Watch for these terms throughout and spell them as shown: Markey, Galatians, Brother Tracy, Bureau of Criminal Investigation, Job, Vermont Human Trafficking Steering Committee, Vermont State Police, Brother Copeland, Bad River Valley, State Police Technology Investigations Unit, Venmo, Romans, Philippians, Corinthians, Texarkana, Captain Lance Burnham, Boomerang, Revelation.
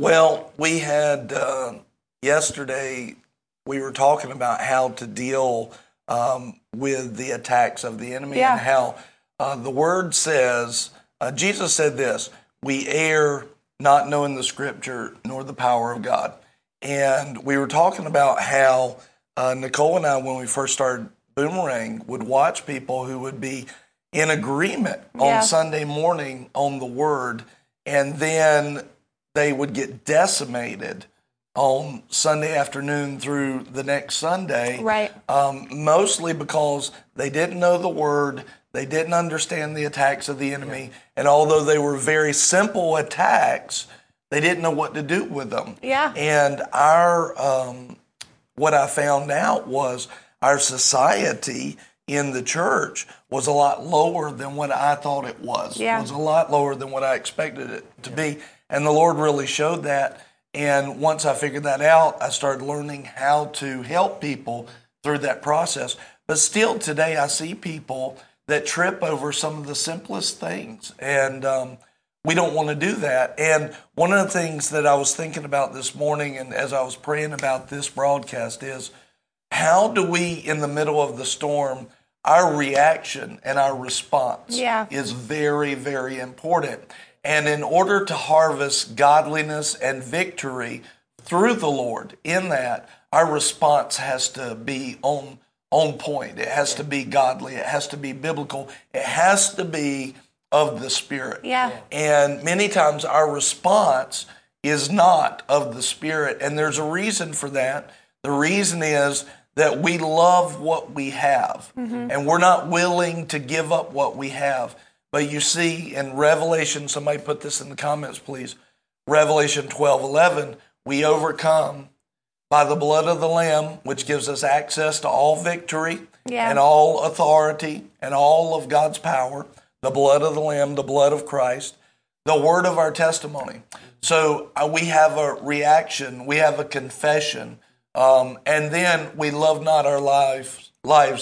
Well, we had yesterday, we were talking about how to deal with the attacks of the enemy and how the Word says, Jesus said this, we err not knowing the Scripture nor the power of God. And we were talking about how Nicole and I, when we first started Boomerang, would watch people who would be in agreement on Sunday morning on the Word, and then they would get decimated on Sunday afternoon through the next Sunday, right? Mostly because they didn't know the Word, they didn't understand the attacks of the enemy, and although they were very simple attacks, they didn't know what to do with them. Yeah. And our what I found out was our society in the church was a lot lower than what I thought it was. Yeah. It was a lot lower than what I expected it to be. And the Lord really showed that. And once I figured that out, I started learning how to help people through that process. But still today, I see people that trip over some of the simplest things. And we don't want to do that. And one of the things that I was thinking about this morning and as I was praying about this broadcast is, how do we, in the middle of the storm, our reaction and our response is very, very important. And in order to harvest godliness and victory through the Lord in that, our response has to be on point. It has to be godly. It has to be biblical. It has to be of the Spirit. Yeah. And many times our response is not of the Spirit. And there's a reason for that. The reason is that we love what we have, and we're not willing to give up what we have. But you see in Revelation, somebody put this in the comments, please. Revelation 12:11, we overcome by the blood of the Lamb, which gives us access to all victory and all authority and all of God's power, the blood of the Lamb, the blood of Christ, the word of our testimony. So we have a reaction, we have a confession, and then we love not our lives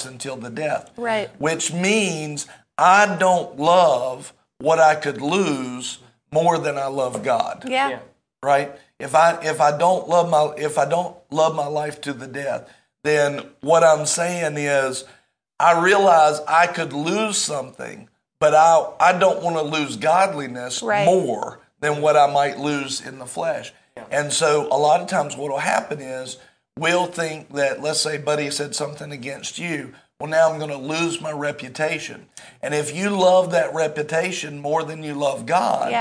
until the death. Right. Which means I don't love what I could lose more than I love God. Yeah. Right? If I don't love my life to the death, then what I'm saying is I realize I could lose something, but I don't want to lose godliness more than what I might lose in the flesh. Yeah. And so a lot of times what will happen is we'll think that, let's say Buddy said something against you. Well, now I'm going to lose my reputation. And if you love that reputation more than you love God,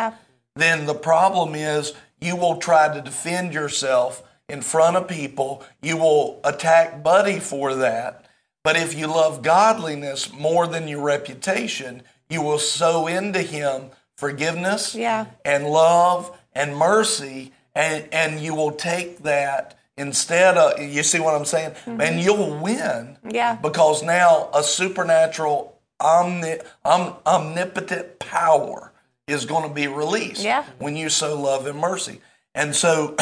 then the problem is you will try to defend yourself in front of people. You will attack Buddy for that. But if you love godliness more than your reputation, you will sow into him forgiveness and love and mercy, and you will take that instead of, you see what I'm saying? And you'll win because now a supernatural, omnipotent power is going to be released when you sow love and mercy. And so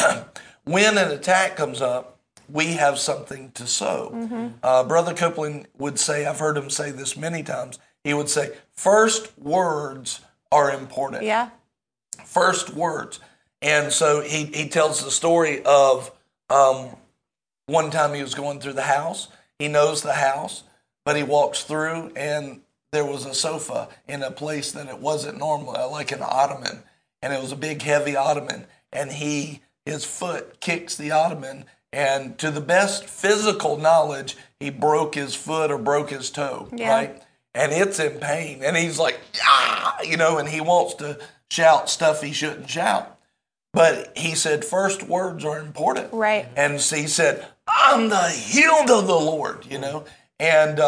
when an attack comes up, we have something to sow. Brother Copeland would say, I've heard him say this many times, he would say, first words are important. Yeah. First words. And so he tells the story of one time he was going through the house. He knows the house, but he walks through and there was a sofa in a place that it wasn't normal, like an ottoman. And it was a big, heavy ottoman. And his foot kicks the ottoman. And to the best physical knowledge, he broke his foot or broke his toe, right? And it's in pain. And he's like, and he wants to shout stuff he shouldn't shout. But he said, first words are important. Right. And so he said, I'm the healed of the Lord, And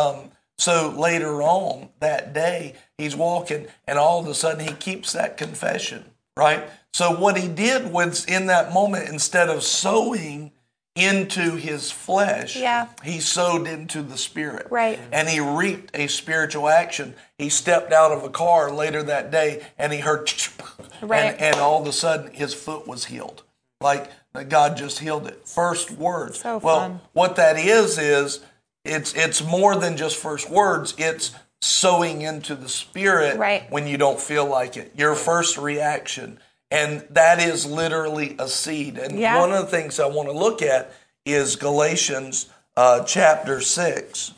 so later on that day, he's walking, and all of a sudden he keeps that confession, right? So what he did was in that moment, instead of sowing into his flesh, he sowed into the Spirit. Right. And he reaped a spiritual action. He stepped out of a car later that day, and he heard... Right. And all of a sudden, his foot was healed. Like God just healed it. First words. So fun. Well, what that is it's more than just first words. It's sowing into the Spirit when you don't feel like it. Your first reaction. And that is literally a seed. And one of the things I want to look at is Galatians chapter 6.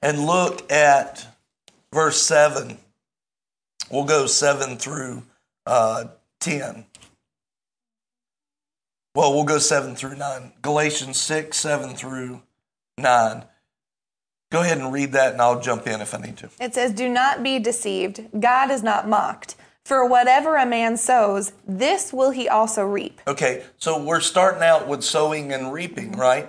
And look at verse 7. We'll go 7 through 10. Well, we'll go 7 through 9. Galatians 6, 7 through 9. Go ahead and read that, and I'll jump in if I need to. It says, "Do not be deceived. God is not mocked. For whatever a man sows, this will he also reap." Okay, so we're starting out with sowing and reaping, right?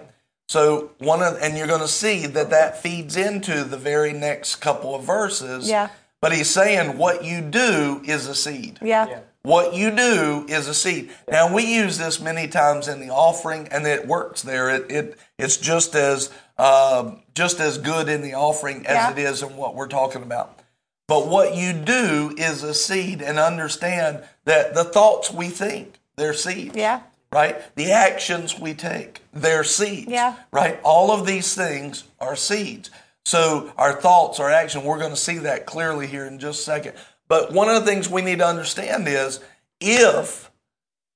So and you're going to see that feeds into the very next couple of verses. Yeah. But he's saying what you do is a seed. Yeah. What you do is a seed. Now, we use this many times in the offering, and it works there. It's just as good in the offering as it is in what we're talking about. But what you do is a seed, and understand that the thoughts we think, they're seeds. Yeah. Right? The actions we take, they're seeds. Yeah. Right? All of these things are seeds. So our thoughts, our action, we're going to see that clearly here in just a second. But one of the things we need to understand is, if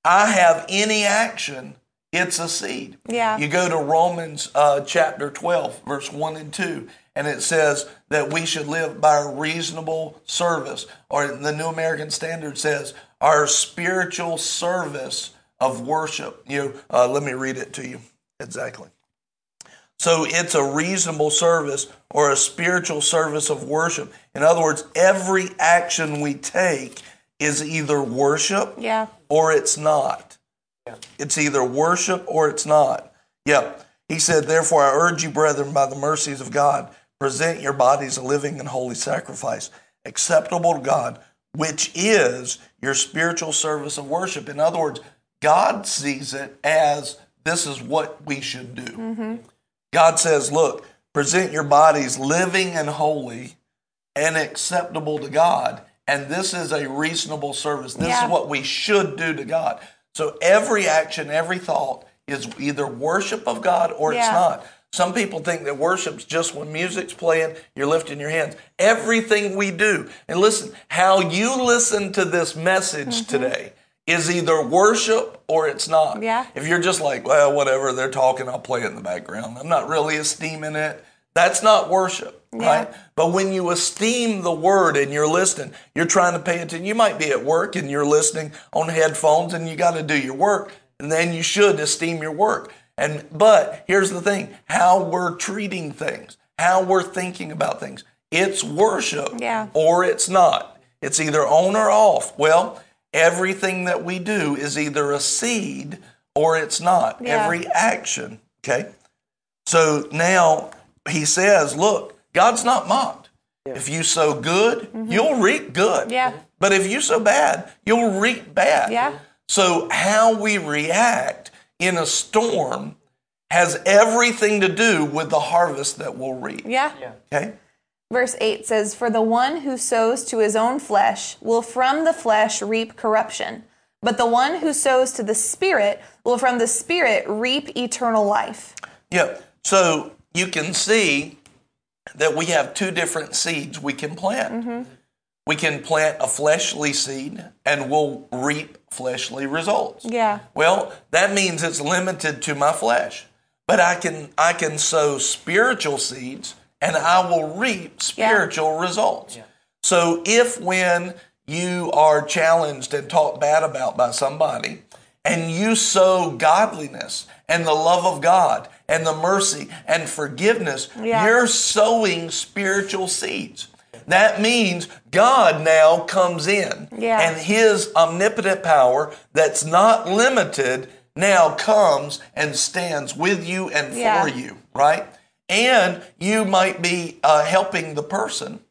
I have any action, it's a seed. Yeah. You go to Romans chapter 12, verse 1 and 2, and it says that we should live by a reasonable service, or the New American Standard says, our spiritual service of worship. Let me read it to you exactly. So it's a reasonable service, or a spiritual service of worship. In other words, every action we take is either worship or it's not. Yeah. It's either worship or it's not. Yeah. He said, "Therefore I urge you, brethren, by the mercies of God, present your bodies a living and holy sacrifice, acceptable to God, which is your spiritual service of worship." In other words, God sees it as this is what we should do. Mm-hmm. God says, look, present your bodies living and holy and acceptable to God. And this is a reasonable service. This is what we should do to God. So every action, every thought is either worship of God or it's not. Some people think that worship's just when music's playing, you're lifting your hands. Everything we do. And listen, how you listen to this message today is either worship or it's not. Yeah. If you're just like, well, whatever, they're talking, I'll play it in the background, I'm not really esteeming it, that's not worship, right? But when you esteem the word and you're listening, you're trying to pay attention. You might be at work and you're listening on headphones and you got to do your work, and then you should esteem your work. But here's the thing, how we're treating things, how we're thinking about things, it's worship or it's not. It's either on or off. Well, everything that we do is either a seed or it's not. Yeah. Every action, okay? So now he says, look, God's not mocked. Yeah. If you sow good, you'll reap good. Yeah. But if you sow bad, you'll reap bad. Yeah. So how we react in a storm has everything to do with the harvest that we'll reap. Yeah. Yeah. Okay? Verse 8 says, "For the one who sows to his own flesh will from the flesh reap corruption, but the one who sows to the Spirit will from the Spirit reap eternal life." Yeah, so you can see that we have two different seeds we can plant. Mm-hmm. We can plant a fleshly seed and we'll reap fleshly results. Yeah. Well, that means it's limited to my flesh, but I can sow spiritual seeds, and I will reap spiritual results. Yeah. So if when you are challenged and talked bad about by somebody, and you sow godliness and the love of God and the mercy and forgiveness, you're sowing spiritual seeds. That means God now comes in, and his omnipotent power that's not limited now comes and stands with you and for you, right? And you might be helping the person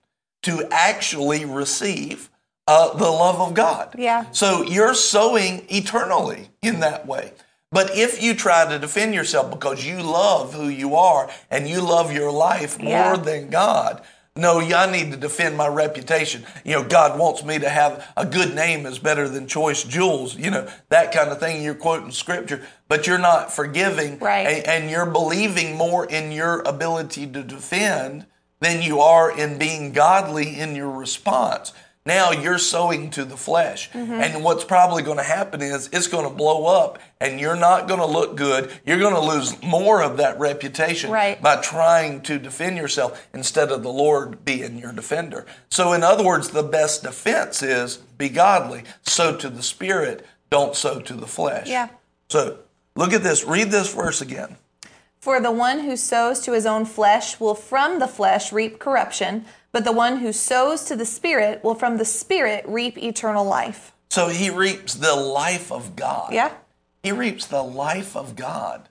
to actually receive the love of God. Yeah. So you're sowing eternally in that way. But if you try to defend yourself because you love who you are and you love your life more than God, no, I need to defend my reputation. God wants me to have a good name is better than choice jewels. That kind of thing. You're quoting scripture, but you're not forgiving. Right. And you're believing more in your ability to defend than you are in being godly in your response. Now you're sowing to the flesh. Mm-hmm. And what's probably going to happen is it's going to blow up and you're not going to look good. You're going to lose more of that reputation by trying to defend yourself instead of the Lord being your defender. So in other words, the best defense is be godly. Sow to the Spirit, don't sow to the flesh. Yeah. So look at this. Read this verse again. For the one who sows to his own flesh will from the flesh reap corruption, but the one who sows to the Spirit will from the Spirit reap eternal life. So he reaps the life of God. Yeah. He reaps the life of God.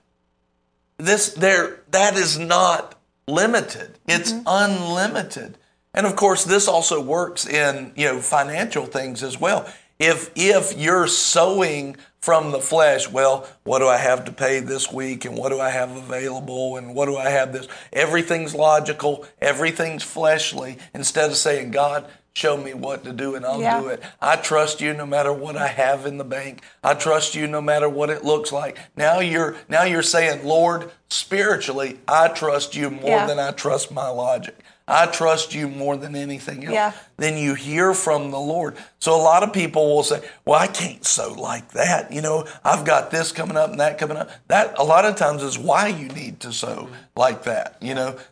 That is not limited. It's unlimited. And of course, this also works in, financial things as well. If you're sowing from the flesh, well, what do I have to pay this week, and what do I have available, and what do I have this? Everything's logical, everything's fleshly, instead of saying, God, show me what to do and I'll do it. I trust you no matter what I have in the bank. I trust you no matter what it looks like. Now you're saying, Lord, spiritually, I trust you more than I trust my logic. I trust you more than anything else. Yeah. Then you hear from the Lord. So a lot of people will say, well, I can't sow like that. I've got this coming up and that coming up. That a lot of times is why you need to sow like that.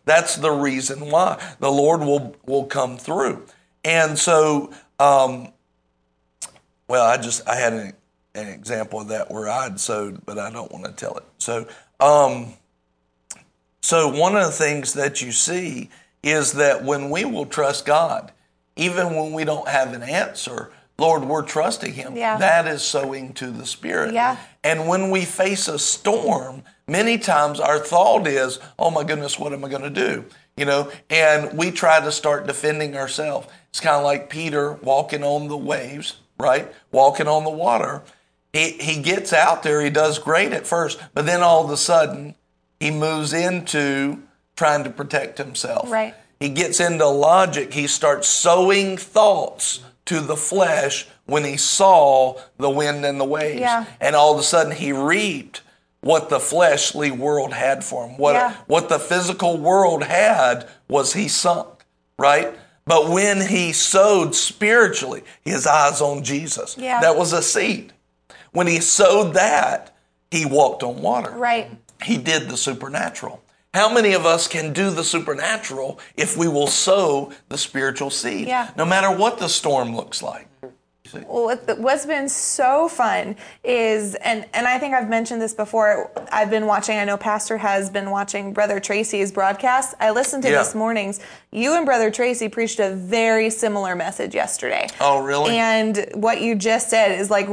That's the reason why. The Lord will come through. And so, I had an example of that where I'd sowed, but I don't want to tell it. So one of the things that you see is that when we will trust God, even when we don't have an answer, Lord, we're trusting Him. Yeah. That is sowing to the Spirit. Yeah. And when we face a storm, many times our thought is, oh my goodness, what am I going to do? And we try to start defending ourselves. It's kind of like Peter walking on the waves, right? Walking on the water. He gets out there. He does great at first, but then all of a sudden he moves into trying to protect himself. Right. He gets into logic. He starts sowing thoughts to the flesh when he saw the wind and the waves. Yeah. And all of a sudden he reaped what the fleshly world had for him. What the physical world had was he sunk, right? But when he sowed spiritually, his eyes on Jesus. Yeah. That was a seed. When he sowed that, he walked on water. Right. He did the supernatural. How many of us can do the supernatural if we will sow the spiritual seed? Yeah. No matter what the storm looks like. Well, what's been so fun is, and I think I've mentioned this before, I've been watching, I know Pastor has been watching Brother Tracy's broadcast. I listened to this morning's. You and Brother Tracy preached a very similar message yesterday. Oh, really? And what you just said is like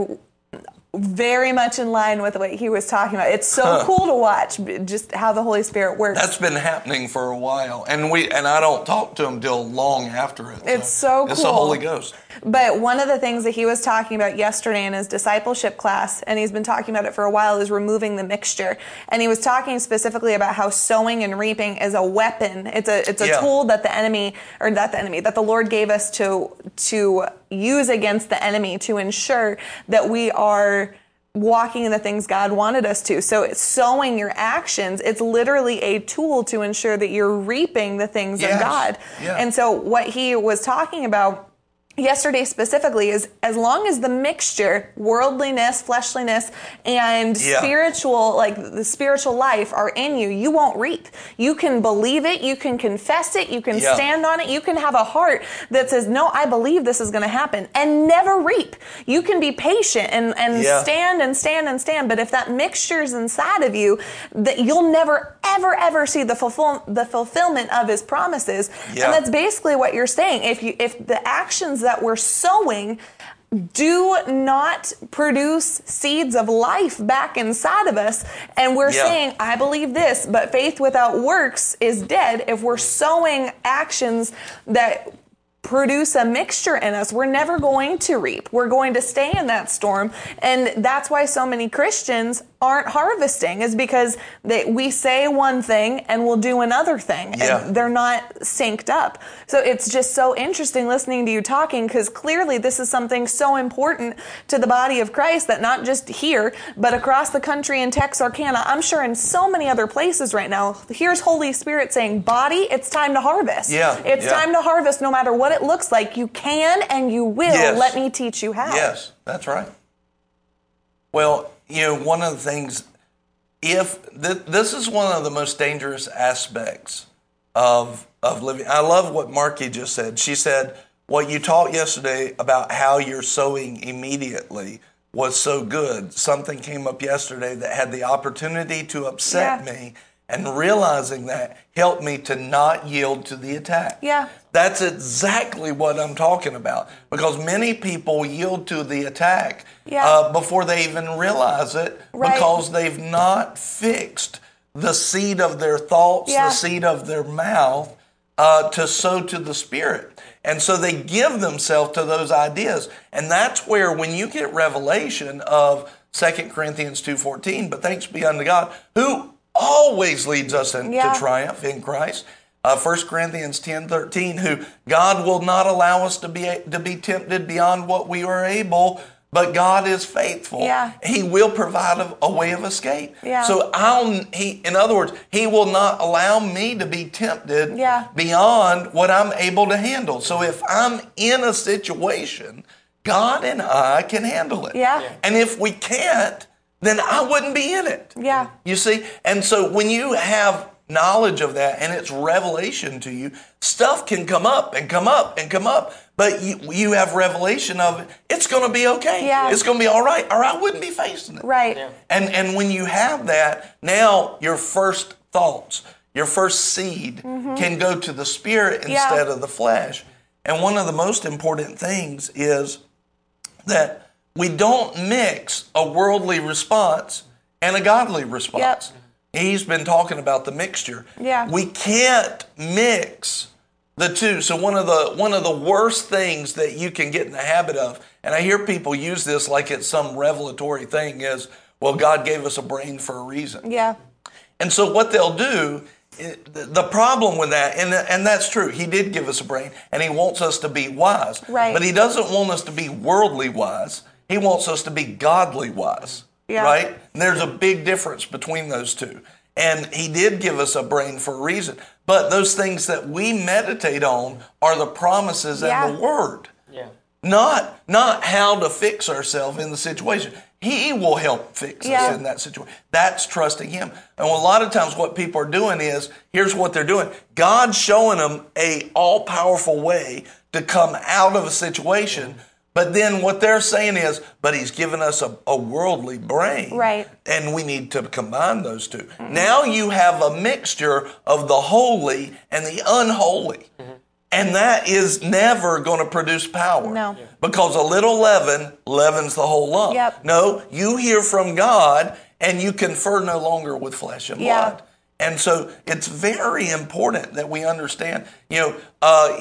very much in line with what he was talking about. It's so cool to watch just how the Holy Spirit works. That's been happening for a while, and I don't talk to him till long after it. It's so cool. It's the Holy Ghost. But one of the things that he was talking about yesterday in his discipleship class, and he's been talking about it for a while, is removing the mixture. And he was talking specifically about how sowing and reaping is a weapon. It's a tool that that the Lord gave us to use against the enemy to ensure that we are walking in the things God wanted us to. So it's sowing your actions. It's literally a tool to ensure that you're reaping the things of God. Yeah. And so what he was talking about yesterday specifically is as long as the mixture, worldliness, fleshliness, and spiritual, like the spiritual life are in you, you won't reap. You can believe it. You can confess it. You can stand on it. You can have a heart that says, no, I believe this is going to happen, and never reap. You can be patient and stand. But if that mixture's inside of you, that you'll never, ever, ever see the fulfillment of His promises. Yeah. And that's basically what you're saying. If the actions that we're sowing do not produce seeds of life back inside of us, and we're saying, I believe this, but faith without works is dead. If we're sowing actions that produce a mixture in us, we're never going to reap. We're going to stay in that storm. And that's why so many Christians aren't harvesting is because we say one thing and we'll do another thing. Yeah. And they're not synced up. So it's just so interesting listening to you talking, because clearly this is something so important to the body of Christ that not just here, but across the country in Texarkana, I'm sure in so many other places right now, here's Holy Spirit saying, body, it's time to harvest. Yeah. It's time to harvest no matter what it looks like. You can and you will. Yes. Let me teach you how. Yes, that's right. Well, you know, one of the things, this is one of the most dangerous aspects of living. I love what Markey just said. She said, what you taught yesterday about how you're sowing immediately was so good. Something came up yesterday that had the opportunity to upset me, and realizing that helped me to not yield to the attack. Yeah. That's exactly what I'm talking about, because many people yield to the attack before they even realize it, because they've not fixed the seed of their thoughts, the seed of their mouth, to sow to the Spirit. And so they give themselves to those ideas. And that's where, when you get revelation of 2 Corinthians 2:14, but thanks be unto God, who always leads us into triumph in Christ. 1 Corinthians 10:13, who God will not allow us to be tempted beyond what we are able, but God is faithful. Yeah. He will provide a way of escape. Yeah. So in other words, He will not allow me to be tempted beyond what I'm able to handle. So if I'm in a situation, God and I can handle it. Yeah. And if we can't, then I wouldn't be in it. Yeah. You see? And so when you have knowledge of that and it's revelation to you, stuff can come up and come up and come up, but you have revelation of it. It's going to be okay. Yeah. It's going to be all right, or I wouldn't be facing it. Right. Yeah. And when you have that, now your first thoughts, your first seed can go to the Spirit instead of the flesh. And one of the most important things is that we don't mix a worldly response and a godly response. Yep. He's been talking about the mixture. Yeah. We can't mix the two. So one of the worst things that you can get in the habit of, and I hear people use this like it's some revelatory thing, is, well, God gave us a brain for a reason. Yeah. And so what they'll do, the problem with that, and that's true, He did give us a brain, and He wants us to be wise. Right. But He doesn't want us to be worldly wise. He wants us to be godly wise, right? And there's a big difference between those two. And He did give us a brain for a reason. But those things that we meditate on are the promises and the Word, not how to fix ourselves in the situation. He will help fix us in that situation. That's trusting Him. And a lot of times what people are doing is, here's what they're doing. God's showing them a all-powerful way to come out of a situation. But then what they're saying is, but He's given us a worldly brain. Right. And we need to combine those two. Mm-hmm. Now you have a mixture of the holy and the unholy. Mm-hmm. And that is never going to produce power. No. Yeah. Because a little leaven leavens the whole lump. Yep. No, you hear from God and you confer no longer with flesh and blood. And so it's very important that we understand, you know,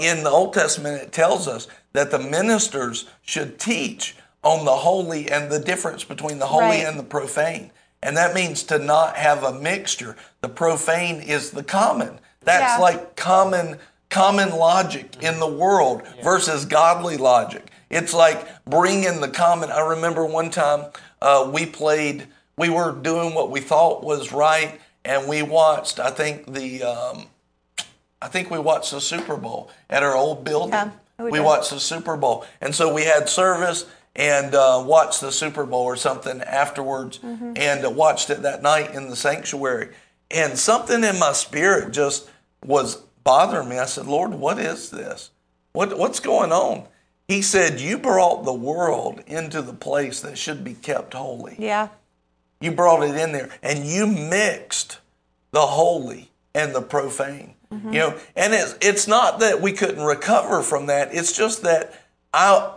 in the Old Testament it tells us that the ministers should teach on the holy and the difference between the holy and the profane. And that means to not have a mixture. The profane is the common. That's like common logic in the world versus godly logic. It's like bringing the common. I remember one time we were doing what we thought was right, and we watched, we watched the Super Bowl at our old building. Yeah. We watched the Super Bowl. And so we had service and watched the Super Bowl or something afterwards and watched it that night in the sanctuary. And something in my spirit just was bothering me. I said, Lord, what is this? What's going on? He said, you brought the world into the place that should be kept holy. Yeah. You brought it in there and you mixed the holy and the profane. Mm-hmm. You know, and it's not that we couldn't recover from that. It's just that I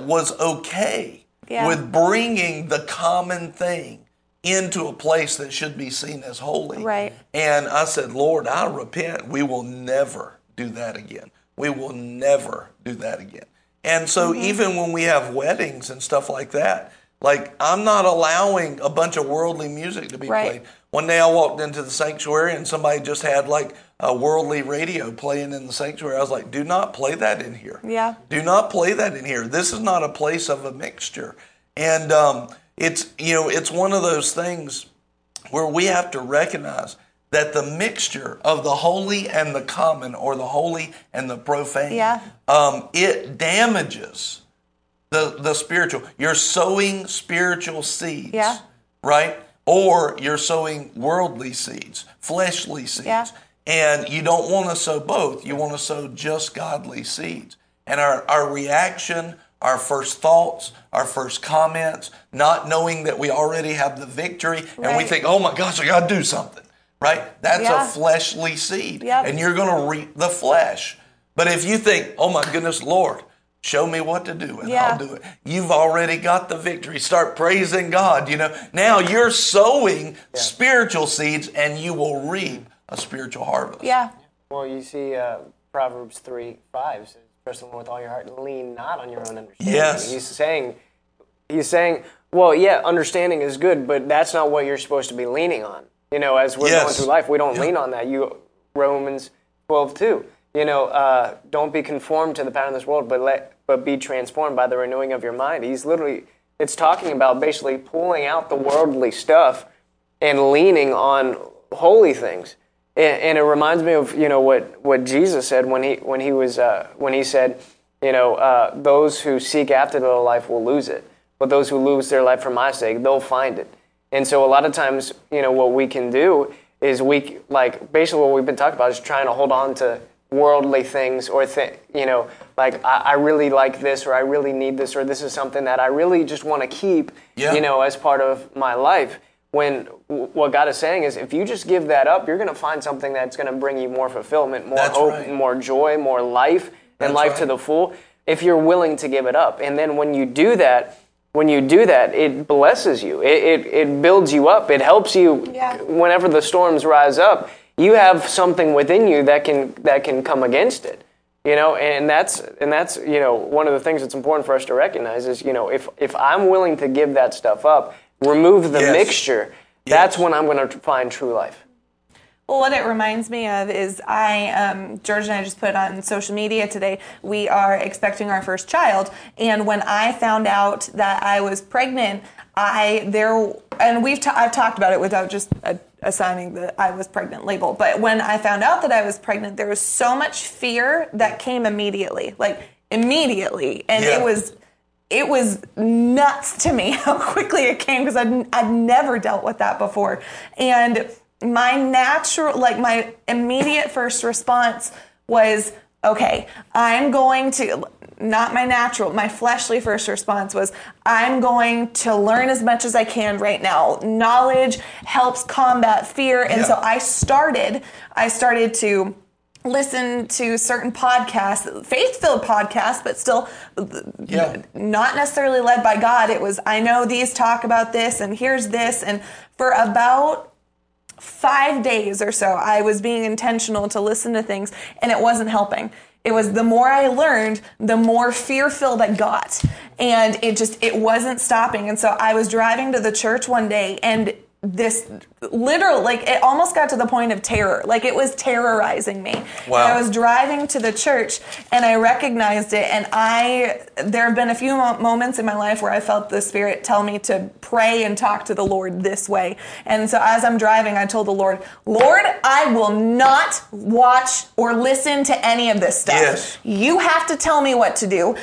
was okay with bringing the common thing into a place that should be seen as holy. Right. And I said, Lord, I repent. We will never do that again. We will never do that again. And so even when we have weddings and stuff like that, Like, I'm not allowing a bunch of worldly music to be played. One day I walked into the sanctuary and somebody just had like a worldly radio playing in the sanctuary. I was like, do not play that in here. Yeah. Do not play that in here. This is not a place of a mixture. And it's, you know, it's one of those things where we have to recognize that the mixture of the holy and the common, or the holy and the profane, it damages the spiritual. You're sowing spiritual seeds, right? Or you're sowing worldly seeds, fleshly seeds. Yeah. And you don't want to sow both. You want to sow just godly seeds. And our reaction, our first thoughts, our first comments, not knowing that we already have the victory, and we think, oh my gosh, I got to do something, right? That's a fleshly seed, and you're going to reap the flesh. But if you think, oh my goodness, Lord, show me what to do and I'll do it. You've already got the victory. Start praising God, you know. Now you're sowing spiritual seeds and you will reap a spiritual harvest. Yeah. Well, you see Proverbs 3:5 says, trust the Lord with all your heart and lean not on your own understanding. Yes. He's saying, well, yeah, understanding is good, but that's not what you're supposed to be leaning on. You know, as we're going through life, we don't lean on that. Romans 12:2. You know, don't be conformed to the pattern of this world, but be transformed by the renewing of your mind. He's literally, it's talking about basically pulling out the worldly stuff and leaning on holy things. And it reminds me of, you know, what Jesus said when he said, you know, those who seek after their life will lose it, but those who lose their life for my sake, they'll find it. And so a lot of times, you know, what we can do is we, like, basically what we've been talking about is trying to hold on to worldly things, or I really like this, or I really need this, or this is something that I really just want to keep, you know, as part of my life. When what God is saying is, if you just give that up, you're going to find something that's going to bring you more fulfillment, more hope, more joy, more life, and life to the full. If you're willing to give it up, and then when you do that, it blesses you. It builds you up. It helps you whenever the storms rise up. You have something within you that can come against it, you know, and that's you know, one of the things that's important for us to recognize is, you know, if I'm willing to give that stuff up, remove the mixture, that's when I'm going to find true life. Well, what it reminds me of is George and I just put on social media today, we are expecting our first child. And when I found out that I was pregnant, I've talked about it without just assigning the I was pregnant label. But when I found out that I was pregnant, there was so much fear that came immediately. And it was nuts to me how quickly it came, because I'd never dealt with that before. And my natural, my immediate first response was, okay, my fleshly first response was, I'm going to learn as much as I can right now. Knowledge helps combat fear. And so I started to listen to certain podcasts, faith-filled podcasts, but still not necessarily led by God. It was, I know these talk about this and here's this. And for about 5 days or so, I was being intentional to listen to things, and it wasn't helping. It was, the more I learned, the more fear-filled I got, and it wasn't stopping. And so I was driving to the church one day, and this literal, it almost got to the point of terror. It was terrorizing me. Wow. And I was driving to the church, and I recognized it, and there have been a few moments in my life where I felt the Spirit tell me to pray and talk to the Lord this way. And so as I'm driving, I told the Lord, I will not watch or listen to any of this stuff. Yes. You have to tell me what to do.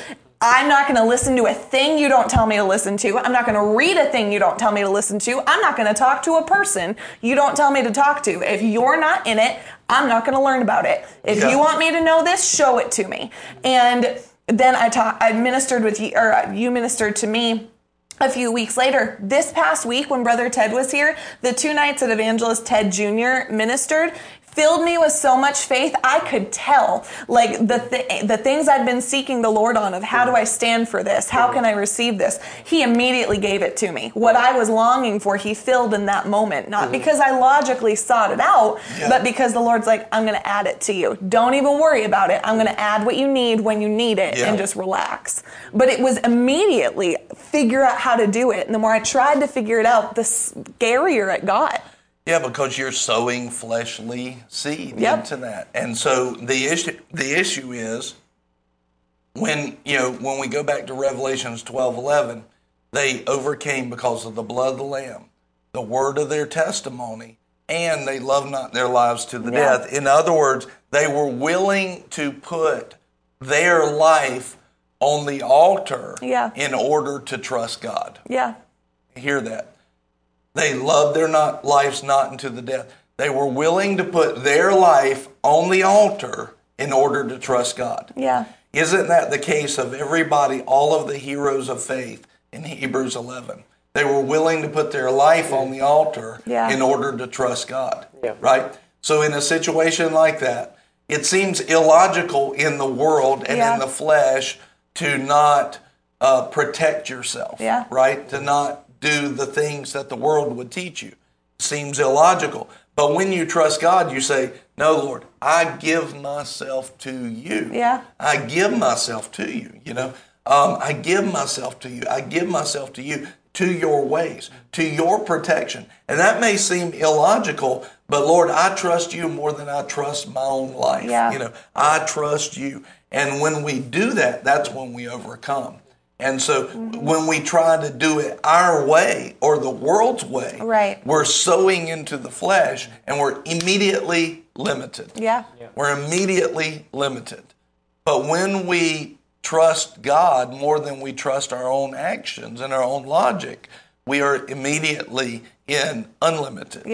I'm not going to listen to a thing you don't tell me to listen to. I'm not going to read a thing you don't tell me to listen to. I'm not going to talk to a person you don't tell me to talk to. If you're not in it, I'm not going to learn about it. If you want me to know this, show it to me. And then I ministered with you, or you ministered to me a few weeks later. This past week when Brother Ted was here, the two nights that Evangelist Ted Jr. ministered, filled me with so much faith, I could tell, like, the things I'd been seeking the Lord on, of how do I stand for this? How can I receive this? He immediately gave it to me. What I was longing for, he filled in that moment, not because I logically sought it out, but because the Lord's like, I'm going to add it to you. Don't even worry about it. I'm going to add what you need when you need it, and just relax. But it was immediately figure out how to do it. And the more I tried to figure it out, the scarier it got. Yeah, because you're sowing fleshly seed into that. And so the issue is when, you know, when we go back to Revelation 12:11, they overcame because of the blood of the Lamb, the word of their testimony, and they loved not their lives to the death. In other words, they were willing to put their life on the altar in order to trust God. Yeah. Hear that. They loved their lives not unto the death. They were willing to put their life on the altar in order to trust God. Yeah. Isn't that the case of everybody, all of the heroes of faith in Hebrews 11? They were willing to put their life on the altar in order to trust God, right? So in a situation like that, it seems illogical in the world and in the flesh to not protect yourself, right? To not do the things that the world would teach you. Seems illogical. But when you trust God, you say, no, Lord, I give myself to you. Yeah. I give myself to you, you know. I give myself to you. I give myself to you, to your ways, to your protection. And that may seem illogical, but Lord, I trust you more than I trust my own life. Yeah. You know, I trust you. And when we do that, that's when we overcome. And so when we try to do it our way or the world's way, we're sowing into the flesh and we're immediately limited. We're immediately limited. But when we trust God more than we trust our own actions and our own logic, we are immediately in unlimited.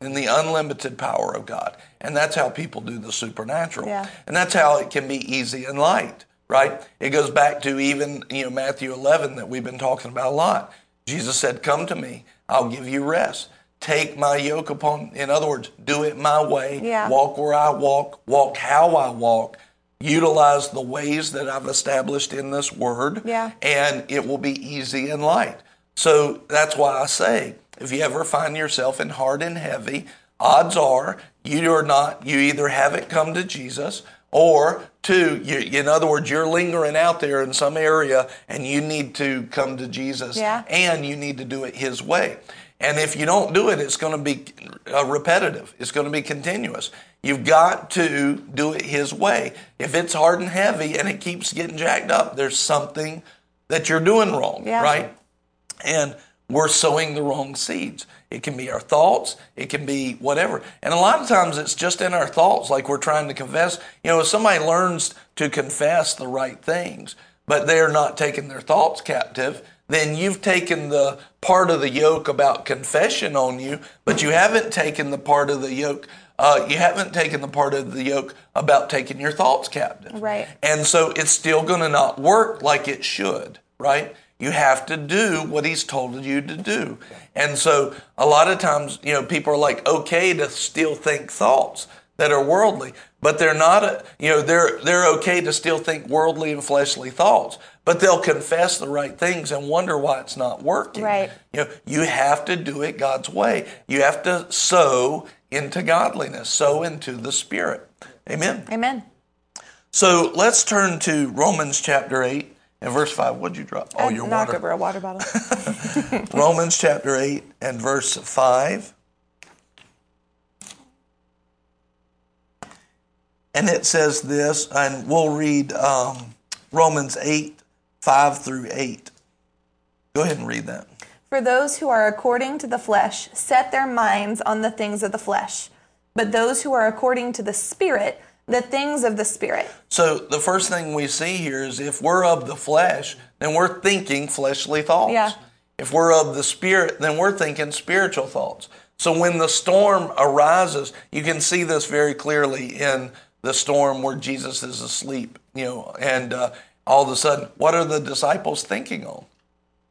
In the unlimited power of God. And that's how people do the supernatural. And that's how it can be easy and light. Right? It goes back to even, you know, Matthew 11 that we've been talking about a lot. Jesus said, come to me, I'll give you rest. Take my yoke upon, in other words, do it my way. Walk where I walk, walk how I walk. Utilize the ways that I've established in this word, and it will be easy and light. So that's why I say, if you ever find yourself in hard and heavy, odds are you are not, you either haven't come to Jesus, or two, in other words, you're lingering out there in some area and you need to come to Jesus and you need to do it his way. And if you don't do it, it's going to be repetitive. It's going to be continuous. You've got to do it his way. If it's hard and heavy and it keeps getting jacked up, there's something that you're doing wrong, right? And we're sowing the wrong seeds. It can be our thoughts. It can be whatever. And a lot of times it's just in our thoughts, like we're trying to confess. You know, if somebody learns to confess the right things, but they're not taking their thoughts captive, then you've taken the part of the yoke about confession on you, but you haven't taken the part of the yoke. You haven't taken the part of the yoke about taking your thoughts captive. Right. And so it's still going to not work like it should, right? You have to do what he's told you to do. And so a lot of times, you know, people are like, okay to still think thoughts that are worldly, but they're not, you know, they're okay to still think worldly and fleshly thoughts, but they'll confess the right things and wonder why it's not working. Right. You know, you have to do it God's way. You have to sow into godliness, sow into the Spirit. Amen. Amen. So let's turn to Romans chapter 8. And verse 5, what'd you drop? Oh, your water. Knock over a water bottle. Romans chapter 8 and verse 5. And it says this, and we'll read Romans 8, 5 through 8. Go ahead and read that. For those who are according to the flesh set their minds on the things of the flesh, but those who are according to the Spirit, the things of the Spirit. So the first thing we see here is if we're of the flesh, then we're thinking fleshly thoughts. Yeah. If we're of the Spirit, then we're thinking spiritual thoughts. So when the storm arises, you can see this very clearly in the storm where Jesus is asleep, you know, and all of a sudden, what are the disciples thinking on?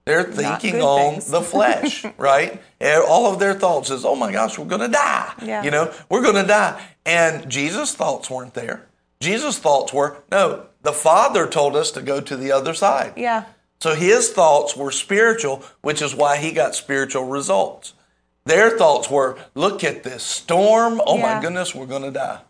They're thinking on the flesh, right? All of their thoughts is, oh my gosh, we're going to die. Yeah. You know, we're going to die. And Jesus' thoughts weren't there. Jesus' thoughts were, no, the Father told us to go to the other side. Yeah. So his thoughts were spiritual, which is why he got spiritual results. Their thoughts were, look at this storm. Oh, yeah. My goodness, we're going to die.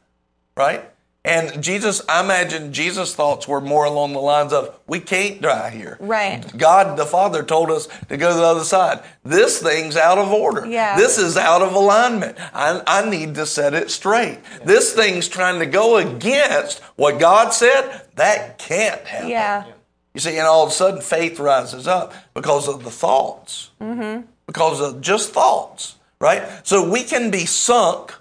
Right? And Jesus, I imagine Jesus' thoughts were more along the lines of, we can't die here. Right. God, the Father, told us to go to the other side. This thing's out of order. Yeah. This is out of alignment. I need to set it straight. Yeah. This thing's trying to go against what God said. That can't happen. Yeah. You see, and all of a sudden, faith rises up because of the thoughts. Mm-hmm. Because of just thoughts, right? So we can be sunk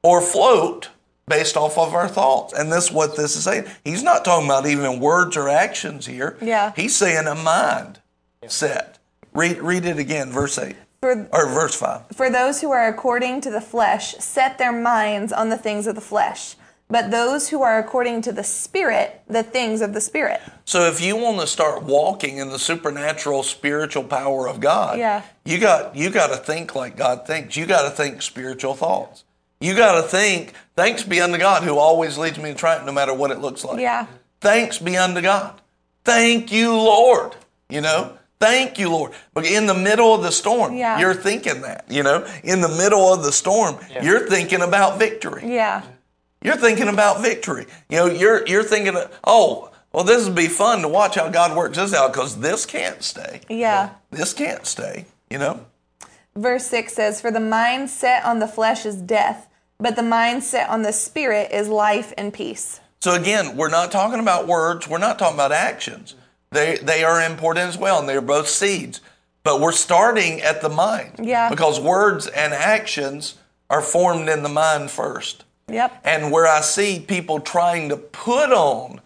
or float based off of our thoughts. And that's what this is saying. He's not talking about even words or actions here. Yeah. He's saying a mind set. Read it again, verse 8. Or verse 5. For those who are according to the flesh set their minds on the things of the flesh, but those who are according to the Spirit, the things of the Spirit. So if you want to start walking in the supernatural spiritual power of God, you got to think like God thinks. You got to think spiritual thoughts. You got to think, thanks be unto God who always leads me to triumph no matter what it looks like. Yeah. Thanks be unto God. Thank you, Lord. You know? Thank you, Lord. But in the middle of the storm, you're thinking that, you know? In the middle of the storm, you're thinking about victory. Yeah. You're thinking about victory. You know, you're thinking, oh, well, this would be fun to watch how God works this out because this can't stay. Yeah. This can't stay, you know? Verse 6 says, for the mind set on the flesh is death, but the mind set on the Spirit is life and peace. So again, we're not talking about words. We're not talking about actions. They are important as well, and they're both seeds. But we're starting at the mind. Yeah. Because words and actions are formed in the mind first. Yep. And where I see people trying to put on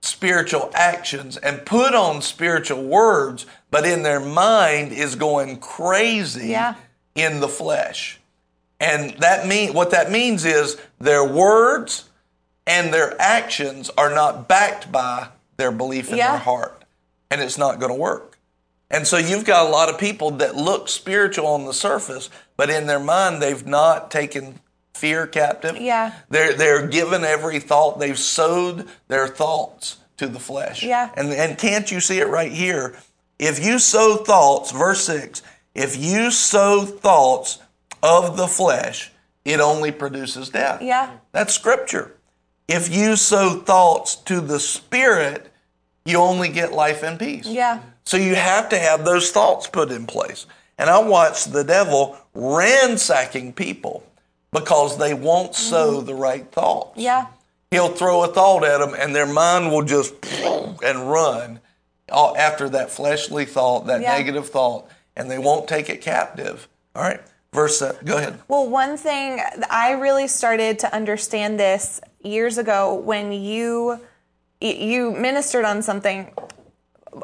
spiritual actions and put on spiritual words, but in their mind is going crazy in the flesh. And what that means is their words and their actions are not backed by their belief in their heart. And it's not going to work. And so you've got a lot of people that look spiritual on the surface, but in their mind they've not taken fear captive. Yeah. They're given every thought. They've sowed their thoughts to the flesh. Yeah. And can't you see it right here? If you sow thoughts, verse 6, if you sow thoughts of the flesh, it only produces death. Yeah. That's scripture. If you sow thoughts to the Spirit, you only get life and peace. Yeah. So you have to have those thoughts put in place. And I watched the devil ransacking people because they won't sow the right thoughts. Yeah. He'll throw a thought at them, and their mind will just and run after that fleshly thought, that negative thought, and they won't take it captive. All right, verse 7. Go ahead. Well, one thing, I really started to understand this years ago when you ministered on something.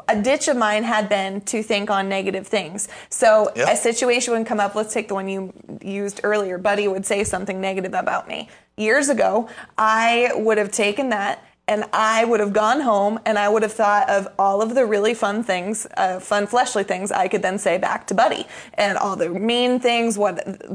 A ditch of mine had been to think on negative things. So a situation would come up. Let's take the one you used earlier. Buddy would say something negative about me. Years ago, I would have taken that and I would have gone home and I would have thought of all of the really fun things, fun fleshly things I could then say back to Buddy and all the mean things,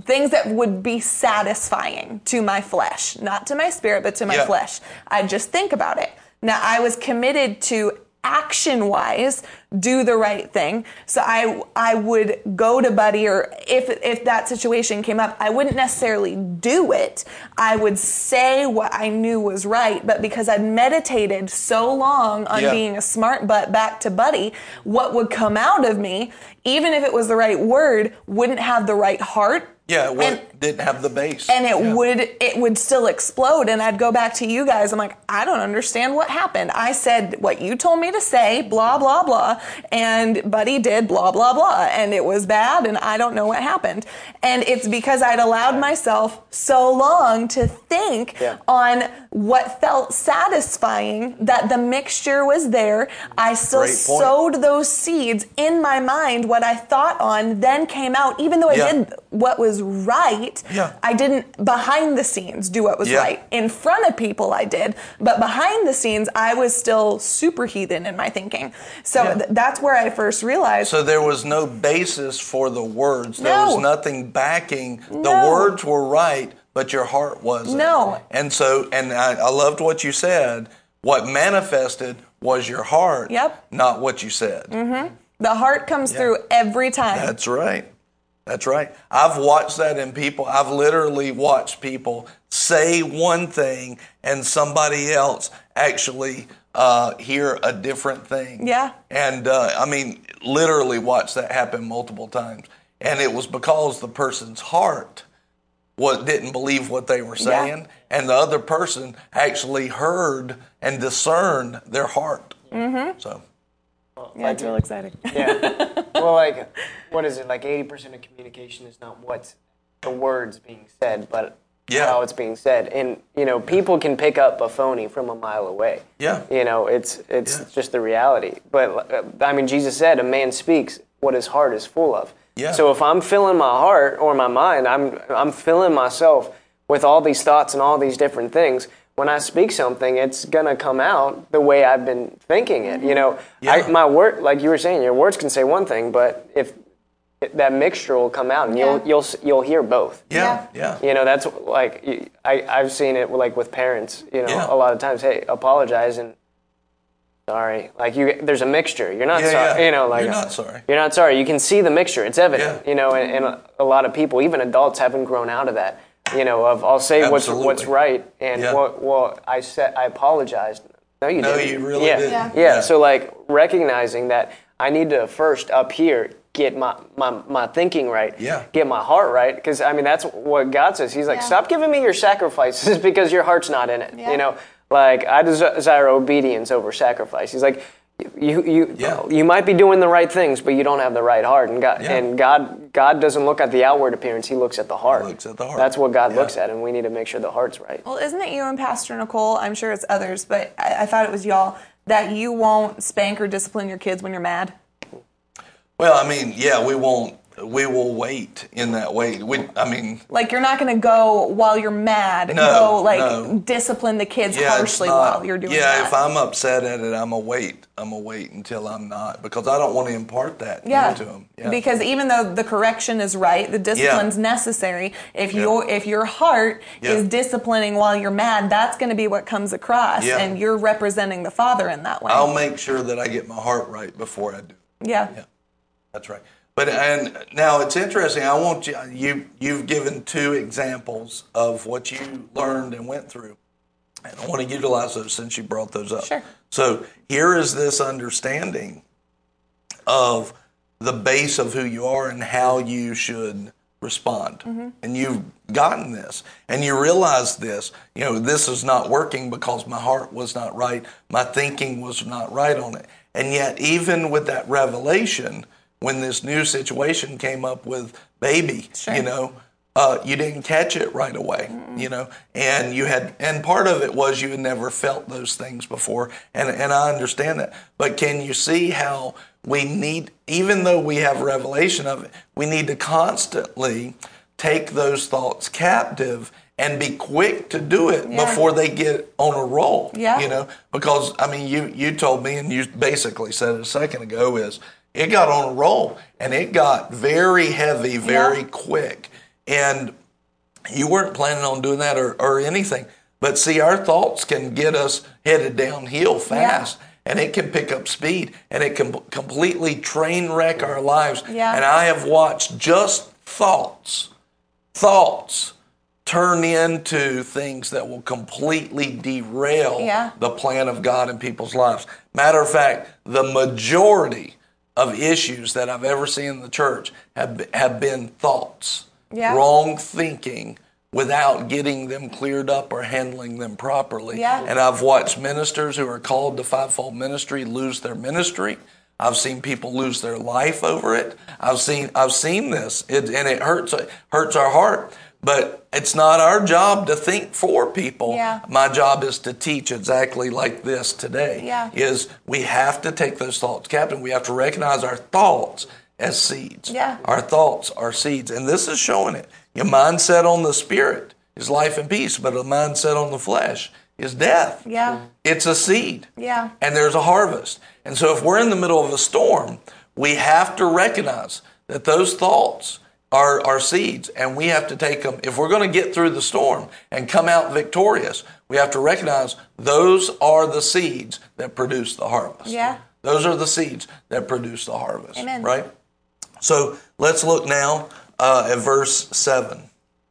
things that would be satisfying to my flesh, not to my spirit, but to my flesh. I'd just think about it. Now I was committed to action-wise, do the right thing. So I would go to Buddy, or if that situation came up, I wouldn't necessarily do it. I would say what I knew was right, but because I'd meditated so long on being a smart butt back to Buddy, what would come out of me, even if it was the right word, wouldn't have the right heart. Yeah, it didn't have the base. And it would still explode, and I'd go back to you guys. I'm like, I don't understand what happened. I said what you told me to say, blah, blah, blah, and Buddy did blah, blah, blah, and it was bad, and I don't know what happened. And it's because I'd allowed myself so long to think on what felt satisfying that the mixture was there. I still sowed those seeds in my mind. What I thought on then came out, even though I did what was right. Yeah. I didn't behind the scenes do what was right. In front of people I did, but behind the scenes I was still super heathen in my thinking. So that's where I first realized. So there was no basis for the words. There was nothing backing. The words were right. but your heart wasn't. No. And so, and I loved what you said. What manifested was your heart, yep, not what you said. Mm-hmm. The heart comes through every time. That's right. That's right. I've watched that in people. I've literally watched people say one thing and somebody else actually hear a different thing. Yeah. And I mean, literally watched that happen multiple times. And it was because the person's heart didn't believe what they were saying, and the other person actually heard and discerned their heart. Mm-hmm. So. Well, yeah, it's real exciting. Yeah. Well, like, what is it? Like 80% of communication is not what's the words being said, but how it's being said. And, you know, people can pick up a phony from a mile away. Yeah. You know, it's just the reality. But, I mean, Jesus said, a man speaks what his heart is full of. Yeah. So if I'm filling my heart or my mind, I'm filling myself with all these thoughts and all these different things. When I speak something, it's going to come out the way I've been thinking it. You know, my word, like you were saying, your words can say one thing, but if that mixture will come out, and you'll hear both. Yeah, yeah. You know, that's like I've seen it like with parents. You know, a lot of times, hey, apologize and sorry. Like you, there's a mixture. You're not sorry. Yeah. You know, like you're not sorry. You're not sorry. You can see the mixture. It's evident. Yeah. You know, and a lot of people, even adults, haven't grown out of that. You know, of I'll say what's right, and I apologized. No, you didn't. No, you really didn't. Yeah, so like recognizing that I need to first up here get my thinking right, get my heart right, because I mean that's what God says. He's like, stop giving me your sacrifices because your heart's not in it. Yeah. You know, like I desire obedience over sacrifice. He's like, you might be doing the right things, but you don't have the right heart. And God doesn't look at the outward appearance. He looks at the heart. He looks at the heart. That's what God looks at, and we need to make sure the heart's right. Well, isn't it you and Pastor Nicole? I'm sure it's others, but I thought it was y'all that you won't spank or discipline your kids when you're mad. Well, I mean, we won't. We will wait in that way. Like you're not going to go while you're mad. No, discipline the kids harshly while you're doing that. Yeah, if I'm upset at it, I'm going to wait until I'm not, because I don't want to impart that to them. Yeah. Because even though the correction is right, the discipline's necessary. If your heart is disciplining while you're mad, that's going to be what comes across, and you're representing the Father in that way. I'll make sure that I get my heart right before I do. Yeah. That's right. But and now it's interesting. I want you've given two examples of what you learned and went through, and I want to utilize those since you brought those up. Sure. So here is this understanding of the base of who you are and how you should respond. Mm-hmm. And you've gotten this, and you realize this. You know, this is not working because my heart was not right, my thinking was not right on it, and yet even with that revelation. When this new situation came up with baby, you know, you didn't catch it right away, you know, and part of it was you had never felt those things before. And I understand that, but can you see how we need, even though we have revelation of it, we need to constantly take those thoughts captive and be quick to do it before they get on a roll, you know, because I mean, you told me, and you basically said it a second ago is, it got on a roll, and it got very heavy, very quick. And you weren't planning on doing that or anything. But see, our thoughts can get us headed downhill fast, and it can pick up speed, and it can completely train wreck our lives. Yeah. And I have watched just thoughts turn into things that will completely derail the plan of God in people's lives. Matter of fact, the majority of issues that I've ever seen in the church have been thoughts, wrong thinking, without getting them cleared up or handling them properly. Yeah. And I've watched ministers who are called to fivefold ministry lose their ministry. I've seen people lose their life over it. I've seen this, and it hurts our heart. But it's not our job to think for people. Yeah. My job is to teach exactly like this today. Yeah. Is we have to take those thoughts captive. We have to recognize our thoughts as seeds. Yeah. Our thoughts are seeds. And this is showing it. Your mindset on the spirit is life and peace, but a mindset on the flesh is death. Yeah. It's a seed. Yeah. And there's a harvest. And so if we're in the middle of a storm, we have to recognize that those thoughts our seeds, and we have to take them. If we're going to get through the storm and come out victorious, we have to recognize those are the seeds that produce the harvest. Yeah. Those are the seeds that produce the harvest. Amen. Right? So let's look now at verse 7.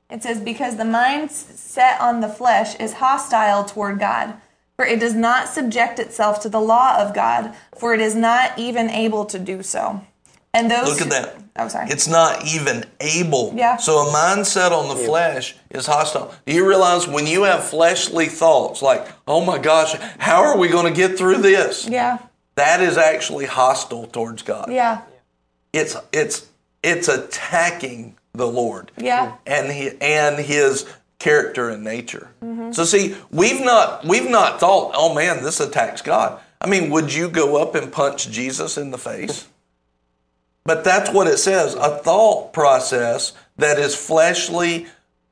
It says, because the mind set on the flesh is hostile toward God, for it does not subject itself to the law of God, for it is not even able to do so. And those look at that. Oh, sorry. It's not even able. Yeah. So a mind set on the flesh is hostile. Do you realize when you have fleshly thoughts like, oh my gosh, how are we going to get through this? Yeah. That is actually hostile towards God. Yeah. It's attacking the Lord. Yeah. And his character and nature. Mm-hmm. So see, we've not thought, oh man, this attacks God. I mean, would you go up and punch Jesus in the face? But that's what it says, a thought process that is fleshly,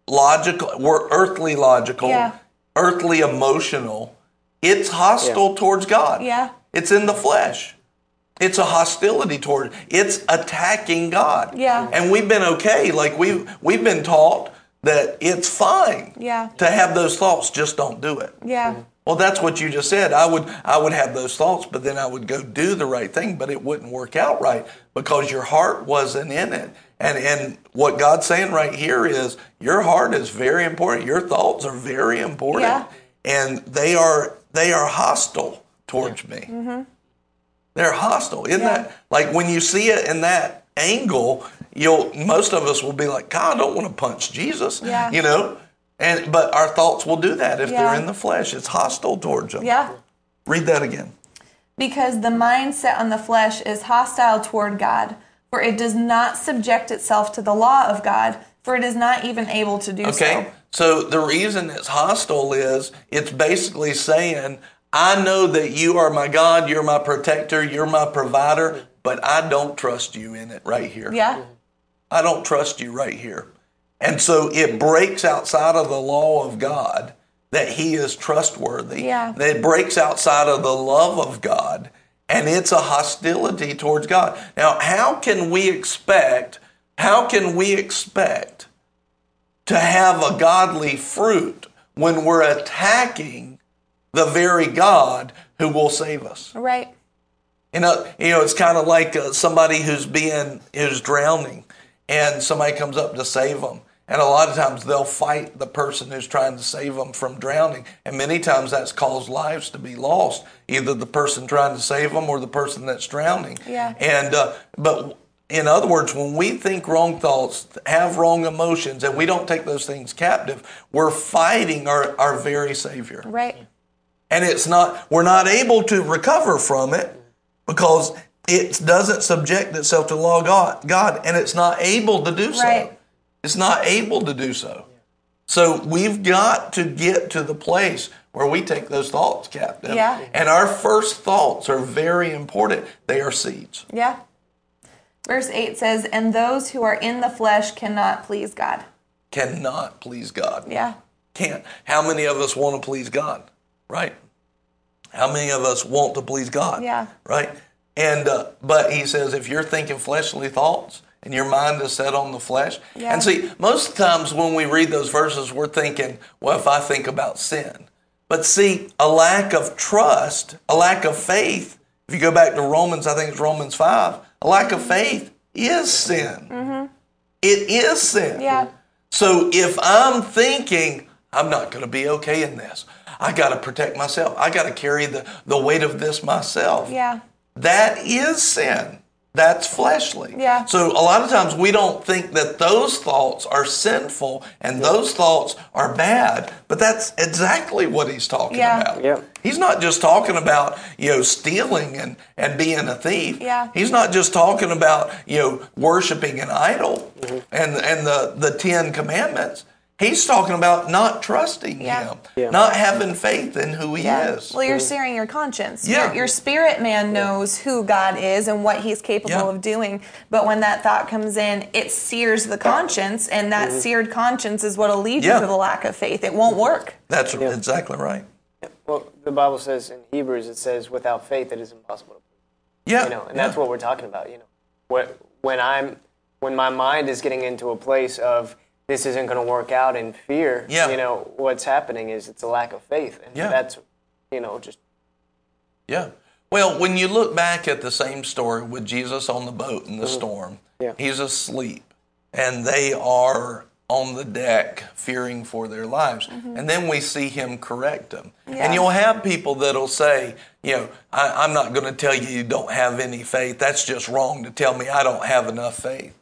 logical, or earthly logical, earthly emotional. It's hostile towards God. Yeah. It's in the flesh. It's a hostility toward. It's attacking God. Yeah. And we've been okay. Like we've been taught that it's fine to have those thoughts. Just don't do it. Yeah. Well, that's what you just said. I would have those thoughts, but then I would go do the right thing, but it wouldn't work out right because your heart wasn't in it. And what God's saying right here is your heart is very important. Your thoughts are very important. Yeah. And they are hostile towards me. Mm-hmm. They're hostile. Isn't that like when you see it in that angle, most of us will be like, God, I don't want to punch Jesus. Yeah. You know? But our thoughts will do that if they're in the flesh. It's hostile towards them. Yeah. Read that again. Because the mind set on the flesh is hostile toward God, for it does not subject itself to the law of God, for it is not even able to do so. Okay. So the reason it's hostile is it's basically saying, I know that you are my God, you're my protector, you're my provider, but I don't trust you in it right here. Yeah. I don't trust you right here. And so it breaks outside of the law of God that he is trustworthy. Yeah. It breaks outside of the love of God, and it's a hostility towards God. Now, how can we expect to have a godly fruit when we're attacking the very God who will save us? Right. You know, it's kind of like somebody who's drowning, and somebody comes up to save them. And a lot of times they'll fight the person who's trying to save them from drowning. And many times that's caused lives to be lost, either the person trying to save them or the person that's drowning. Yeah. And but in other words, when we think wrong thoughts, have wrong emotions, and we don't take those things captive, we're fighting our very Savior. Right. And we're not able to recover from it because it doesn't subject itself to the law of God, and it's not able to do so. Right. It's not able to do so. So we've got to get to the place where we take those thoughts captive. Yeah. And our first thoughts are very important. They are seeds. Yeah. Verse 8 says, and those who are in the flesh cannot please God. Cannot please God. Yeah. Can't. How many of us want to please God? Right. How many of us want to please God? Yeah. Right. And but he says, if you're thinking fleshly thoughts and your mind is set on the flesh, and see, most times when we read those verses, we're thinking, well, if I think about sin. But see, a lack of trust, a lack of faith, if you go back to Romans, I think it's Romans 5, a lack of faith is sin. Mm-hmm. It is sin. Yeah. So if I'm thinking, I'm not going to be okay in this, I got to protect myself, I got to carry the weight of this myself. Yeah. That is sin. That's fleshly. Yeah. So a lot of times we don't think that those thoughts are sinful and those thoughts are bad, but that's exactly what he's talking about. Yeah. He's not just talking about, stealing and being a thief. Yeah. He's not just talking about, worshiping an idol and the 10 commandments. He's talking about not trusting him, not having faith in who he is. Well, you're searing your conscience. Yeah. Your spirit man knows who God is and what he's capable of doing. But when that thought comes in, it sears the conscience, and that seared conscience is what will lead you to the lack of faith. It won't work. That's exactly right. Yeah. Well, the Bible says in Hebrews, it says, without faith, it is impossible to please. Yeah. And that's what we're talking about. You know, when I'm... when my mind is getting into a place of this isn't going to work out in fear, you know, what's happening is it's a lack of faith. And that's, you know, just... Yeah. Well, when you look back at the same story with Jesus on the boat in the storm, he's asleep, and they are on the deck fearing for their lives. Mm-hmm. And then we see him correct them. Yeah. And you'll have people that'll say, you know, I'm not going to tell you you don't have any faith. That's just wrong to tell me I don't have enough faith.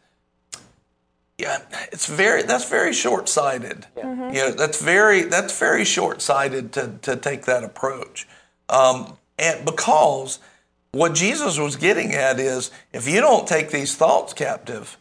Yeah, that's very short-sighted. Yeah. Mm-hmm. You know, that's very short-sighted to take that approach. And because what Jesus was getting at is, if you don't take these thoughts captive,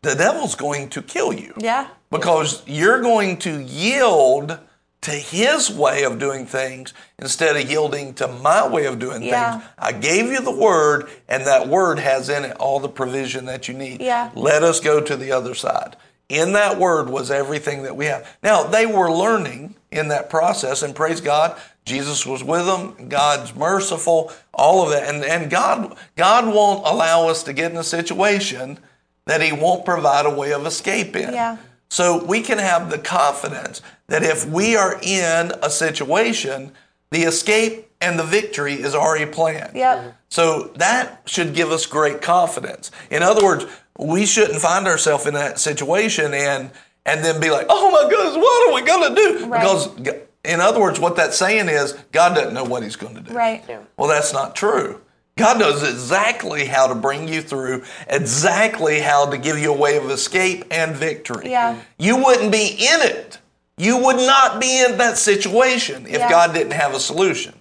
the devil's going to kill you. Yeah. Because you're going to yield to his way of doing things instead of yielding to my way of doing things. I gave you the word, and that word has in it all the provision that you need. Yeah. Let us go to the other side. In that word was everything that we have. Now, they were learning in that process, and praise God, Jesus was with them. God's merciful, all of that. And God won't allow us to get in a situation that he won't provide a way of escape in. Yeah. So we can have the confidence that if we are in a situation, the escape and the victory is already planned. Yep. So that should give us great confidence. In other words, we shouldn't find ourselves in that situation and then be like, oh my goodness, what are we going to do? Right. Because in other words, what that's saying is God doesn't know what he's going to do. Right. Yeah. Well, that's not true. God knows exactly how to bring you through, exactly how to give you a way of escape and victory. Yeah. You wouldn't be in it. You would not be in that situation if God didn't have a solution.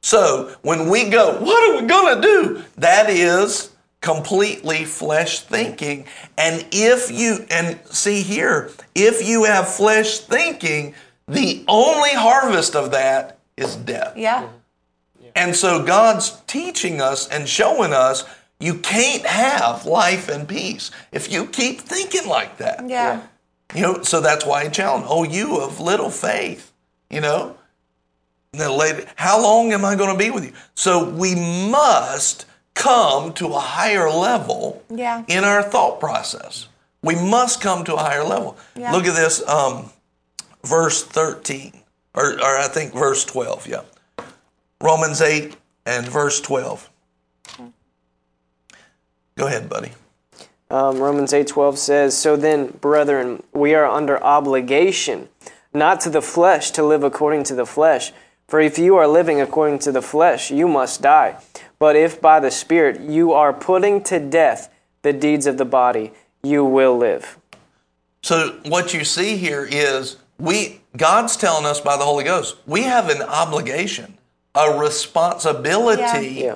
So when we go, what are we going to do? That is completely flesh thinking. And if you have flesh thinking, the only harvest of that is death. Yeah. And so God's teaching us and showing us you can't have life and peace if you keep thinking like that. Yeah. You know, so that's why he challenged, oh, you of little faith, you know. And then later, how long am I going to be with you? So we must come to a higher level in our thought process. We must come to a higher level. Yeah. Look at this, verse 13, or I think verse 12, Romans 8 and verse 12. Go ahead, buddy. Romans 8:12 says, so then, brethren, we are under obligation, not to the flesh, to live according to the flesh. For if you are living according to the flesh, you must die. But if by the Spirit you are putting to death the deeds of the body, you will live. So what you see here is God's telling us by the Holy Ghost, we have an obligation. A responsibility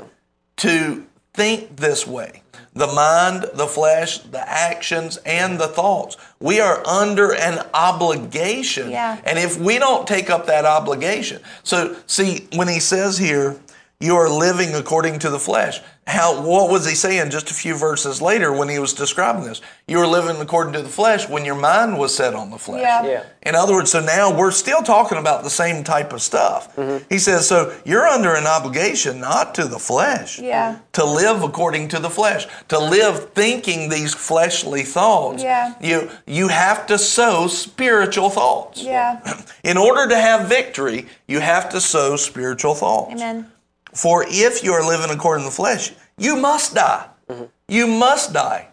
to think this way. The mind, the flesh, the actions, and the thoughts. We are under an obligation. Yeah. And if we don't take up that obligation. So, see, when he says here, you are living according to the flesh. What was he saying just a few verses later when he was describing this? You were living according to the flesh when your mind was set on the flesh. Yeah. Yeah. In other words, so now we're still talking about the same type of stuff. Mm-hmm. He says, so you're under an obligation not to the flesh, to live according to the flesh, to live thinking these fleshly thoughts. Yeah. You have to sow spiritual thoughts. Yeah. In order to have victory, you have to sow spiritual thoughts. Amen. For if you are living according to the flesh, you must die. Mm-hmm. You must die.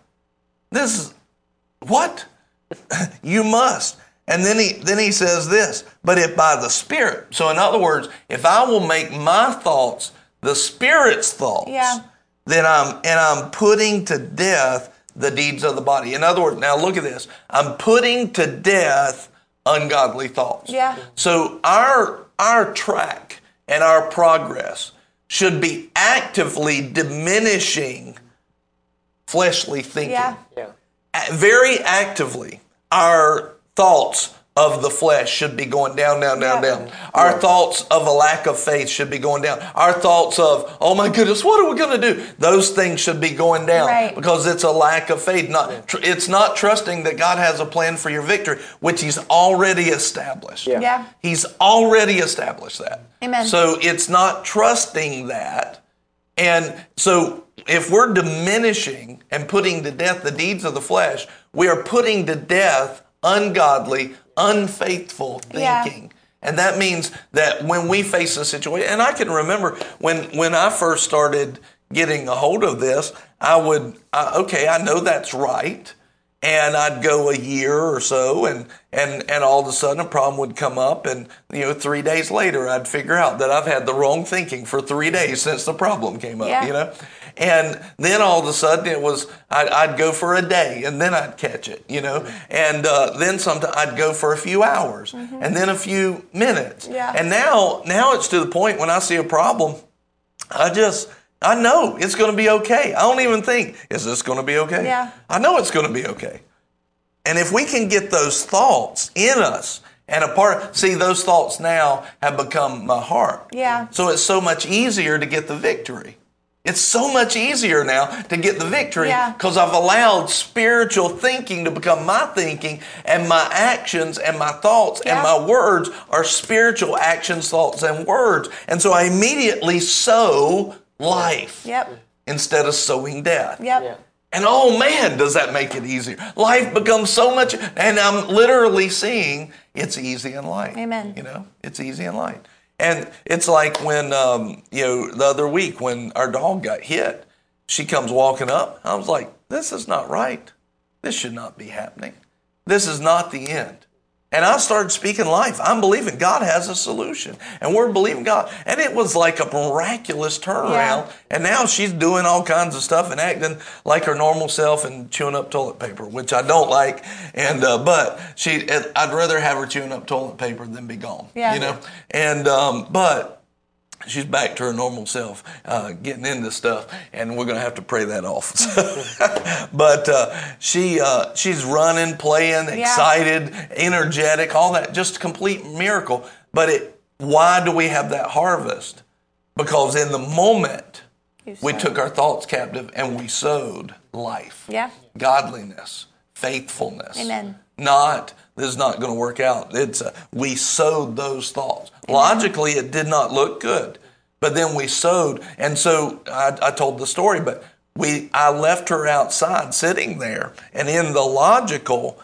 This is what? You must. And then he says this, but if by the Spirit. So in other words, if I will make my thoughts the Spirit's thoughts, then I'm putting to death the deeds of the body. In other words, now look at this. I'm putting to death ungodly thoughts. Yeah. So our track and our progress should be actively diminishing fleshly thinking. Yeah. Yeah. Very actively, our thoughts of the flesh should be going down, down, down, down. Our thoughts of a lack of faith should be going down. Our thoughts of, oh my goodness, what are we going to do? Those things should be going down because it's a lack of faith. It's not trusting that God has a plan for your victory, which he's already established. Yeah. Yeah. He's already established that. Amen. So it's not trusting that. And so If we're diminishing and putting to death the deeds of the flesh, we are putting to death ungodly, unfaithful thinking. Yeah. And that means that when we face a situation, and I can remember when I first started getting a hold of this, I know that's right. And I'd go a year or so and all of a sudden a problem would come up, and 3 days later I'd figure out that I've had the wrong thinking for 3 days since the problem came up, yeah. And then all of a sudden it was, I'd go for a day and then I'd catch it, and then sometimes I'd go for a few hours mm-hmm. and then a few minutes. Yeah. And now it's to the point when I see a problem, I know it's going to be okay. I don't even think, is this going to be okay? Yeah. I know it's going to be okay. And if we can get those thoughts in us and those thoughts now have become my heart. Yeah. So it's so much easier to get the victory. It's so much easier now to get the victory because I've allowed spiritual thinking to become my thinking, and my actions and my thoughts and my words are spiritual actions, thoughts, and words. And so I immediately sow life instead of sowing death. Yep. Yeah. And oh man, does that make it easier. Life becomes so much, and I'm literally seeing it's easy and light. Amen. It's easy and light. And it's like when, the other week when our dog got hit, she comes walking up. I was like, this is not right. This should not be happening. This is not the end. And I started speaking life. I'm believing God has a solution. And we're believing God. And it was like a miraculous turnaround. Yeah. And now she's doing all kinds of stuff and acting like her normal self and chewing up toilet paper, which I don't like. And but I'd rather have her chewing up toilet paper than be gone. Yeah. And but she's back to her normal self, getting into stuff, and we're going to have to pray that off. But she's running, playing, excited, energetic, all that, just a complete miracle. But why do we have that harvest? Because in the moment, we took our thoughts captive and we sowed life, godliness, faithfulness. Amen. This is not going to work out. We sowed those thoughts. Logically, it did not look good, but then we sowed. And so I told the story, but I left her outside sitting there. And in the logical,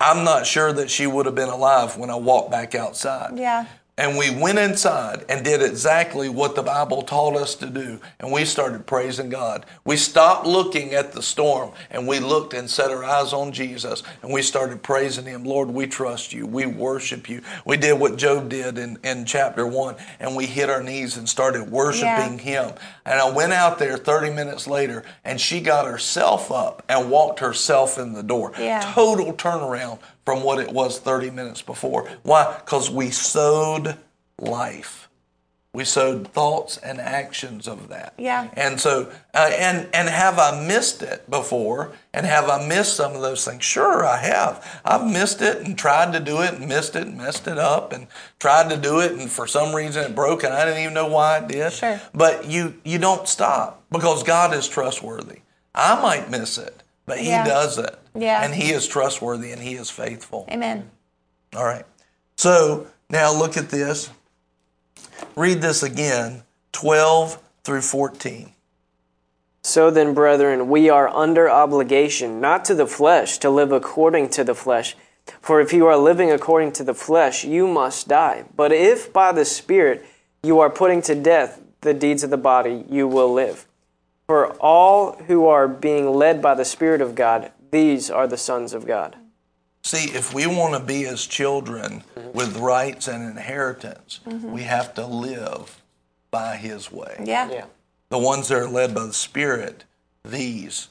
I'm not sure that she would have been alive when I walked back outside. Yeah. And we went inside and did exactly what the Bible taught us to do. And we started praising God. We stopped looking at the storm, and we looked and set our eyes on Jesus. And we started praising him. Lord, we trust you. We worship you. We did what Job did in chapter 1. And we hit our knees and started worshiping him. And I went out there 30 minutes later, and she got herself up and walked herself in the door. Yeah. Total turnaround from what it was 30 minutes before. Why? Because we sowed life. We sowed thoughts and actions of that. Yeah. And so, and have I missed it before? And have I missed some of those things? Sure, I have. I've missed it and tried to do it and missed it and messed it up and tried to do it, and for some reason it broke and I didn't even know why it did. Sure. But you don't stop because God is trustworthy. I might miss it, but he does it. Yeah. And he is trustworthy and he is faithful. Amen. All right. So now look at this. Read this again, 12 through 14. So then, brethren, we are under obligation, not to the flesh, to live according to the flesh. For if you are living according to the flesh, you must die. But if by the Spirit you are putting to death the deeds of the body, you will live. For all who are being led by the Spirit of God, these are the sons of God. See, if we want to be as children with rights and inheritance, we have to live by his way. Yeah. Yeah. The ones that are led by the Spirit, these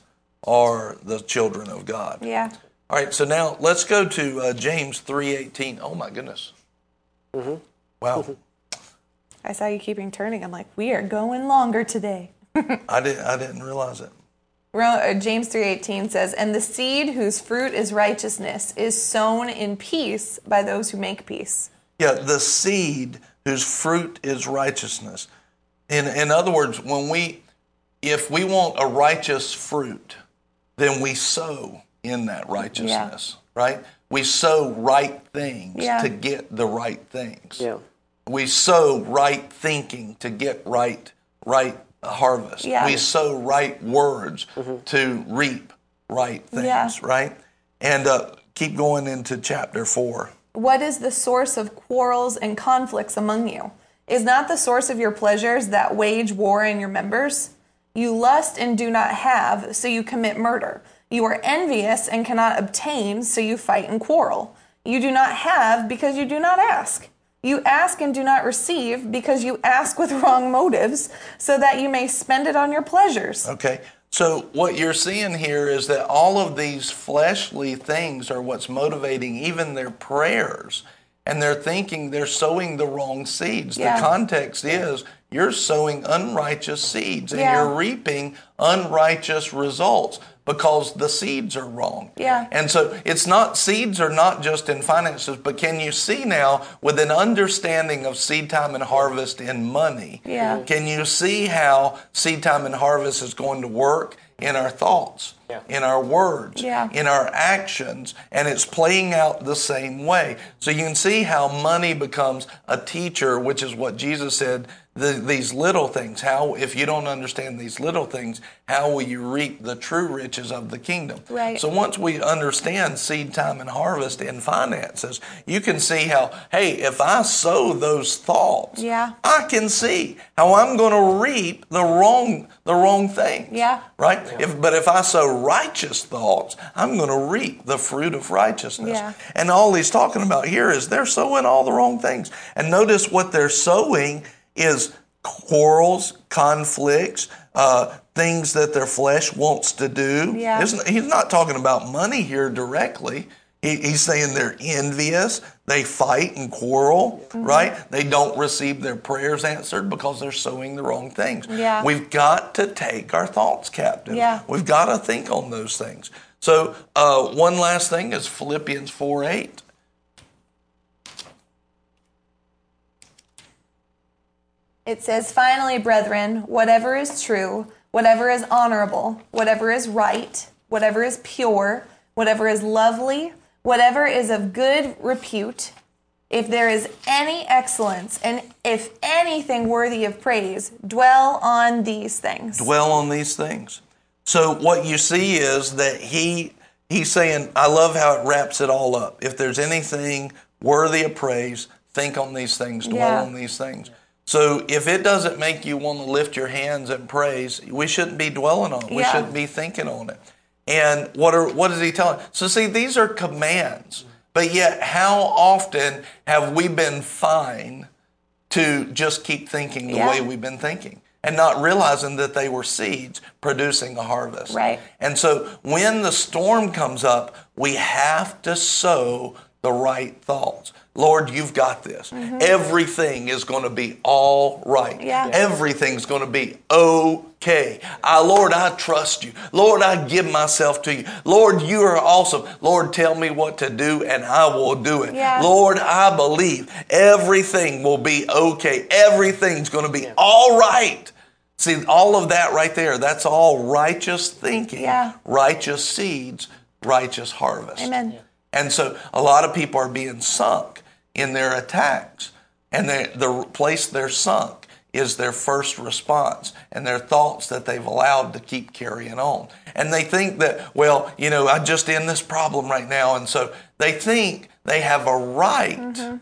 are the children of God. Yeah. All right, so now let's go to James 3:18. Oh, my goodness. Mm-hmm. Wow. Mm-hmm. I saw you keeping turning. I'm like, we are going longer today. I didn't realize it. James 3:18 says, and the seed whose fruit is righteousness is sown in peace by those who make peace. Yeah, the seed whose fruit is righteousness. In other words, if we want a righteous fruit, then we sow in that righteousness, right? We sow right things to get the right things. Yeah. We sow right thinking to get right harvest. Yeah. We sow right words to reap right things, right? And keep going into chapter 4. What is the source of quarrels and conflicts among you? Is not the source of your pleasures that wage war in your members? You lust and do not have, so you commit murder. You are envious and cannot obtain, so you fight and quarrel. You do not have because you do not ask. You ask and do not receive because you ask with wrong motives, so that you may spend it on your pleasures. Okay, so what you're seeing here is that all of these fleshly things are what's motivating even their prayers. And they're thinking they're sowing the wrong seeds. Yeah. The context is you're sowing unrighteous seeds and you're reaping unrighteous results because the seeds are wrong. Yeah. And so it's not, seeds are not just in finances, but can you see now with an understanding of seed time and harvest in money, can you see how seed time and harvest is going to work in our thoughts, in our words, in our actions, and it's playing out the same way. So you can see how money becomes a teacher, which is what Jesus said, these little things. How, if you don't understand these little things, how will you reap the true riches of the kingdom? Right. So once we understand seed time and harvest in finances, you can see how, hey, if I sow those thoughts, I can see how I'm going to reap the wrong things. Yeah. Right? Yeah. But if I sow righteous thoughts, I'm going to reap the fruit of righteousness. Yeah. And all he's talking about here is they're sowing all the wrong things. And notice what they're sowing is quarrels, conflicts, things that their flesh wants to do. Yeah. He's not talking about money here directly. He's saying they're envious. They fight and quarrel, right? They don't receive their prayers answered because they're sowing the wrong things. Yeah. We've got to take our thoughts captive. Yeah. We've got to think on those things. So one last thing is Philippians 4:8. It says, finally, brethren, whatever is true, whatever is honorable, whatever is right, whatever is pure, whatever is lovely, whatever is of good repute, if there is any excellence and if anything worthy of praise, dwell on these things. Dwell on these things. So what you see is that he's saying, I love how it wraps it all up. If there's anything worthy of praise, think on these things, dwell on these things. So if it doesn't make you want to lift your hands and praise, we shouldn't be dwelling on it. We shouldn't be thinking on it. And what is he telling? So see, these are commands. But yet how often have we been fine to just keep thinking the way we've been thinking and not realizing that they were seeds producing a harvest? Right. And so when the storm comes up, we have to sow the right thoughts. Lord, you've got this. Everything is going to be all right. Yeah. Everything's going to be okay. Lord, I trust you. Lord, I give myself to you. Lord, you are awesome. Lord, tell me what to do and I will do it. Yeah. Lord, I believe everything will be okay. Everything's going to be all right. See, all of that right there, that's all righteous thinking, righteous seeds, righteous harvest. Amen. Yeah. And so a lot of people are being sunk in their attacks, and the place they're sunk is their first response and their thoughts that they've allowed to keep carrying on. And they think that, well, you know, I'm just in this problem right now. And so they think they have a right.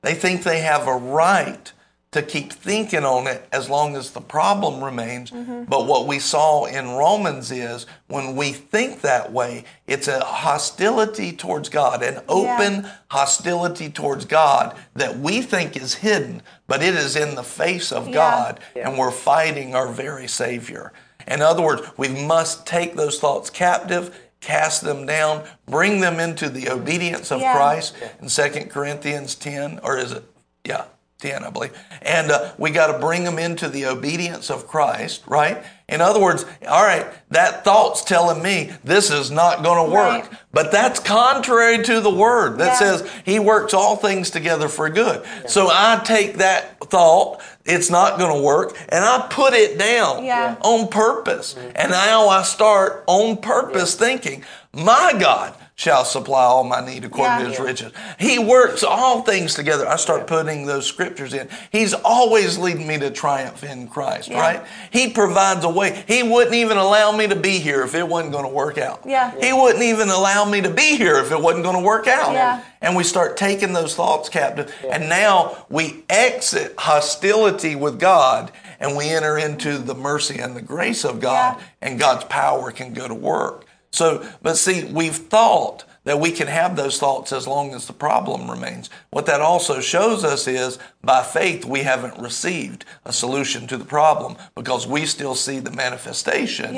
They think they have a right to keep thinking on it as long as the problem remains. But what we saw in Romans is when we think that way, it's a hostility towards God, an open hostility towards God that we think is hidden, but it is in the face of God, and we're fighting our very Savior. In other words, we must take those thoughts captive, cast them down, bring them into the obedience of Christ. In 2 Corinthians 10, or is it? Yeah. 10, I believe. And we got to bring them into the obedience of Christ, right? In other words, all right, that thought's telling me this is not going to work. Right. But that's contrary to the word that says he works all things together for good. Yeah. So I take that thought, it's not going to work, and I put it down on purpose. And now I start on purpose thinking, my God, shall supply all my need according to his riches. He works all things together. I start putting those scriptures in. He's always leading me to triumph in Christ, right? He provides a way. He wouldn't even allow me to be here if it wasn't going to work out. He wouldn't even allow me to be here if it wasn't going to work out. And we start taking those thoughts captive. And now we exit hostility with God and we enter into the mercy and the grace of God, and God's power can go to work. So, but see, we've thought that we can have those thoughts as long as the problem remains. What that also shows us is by faith, we haven't received a solution to the problem because we still see the manifestation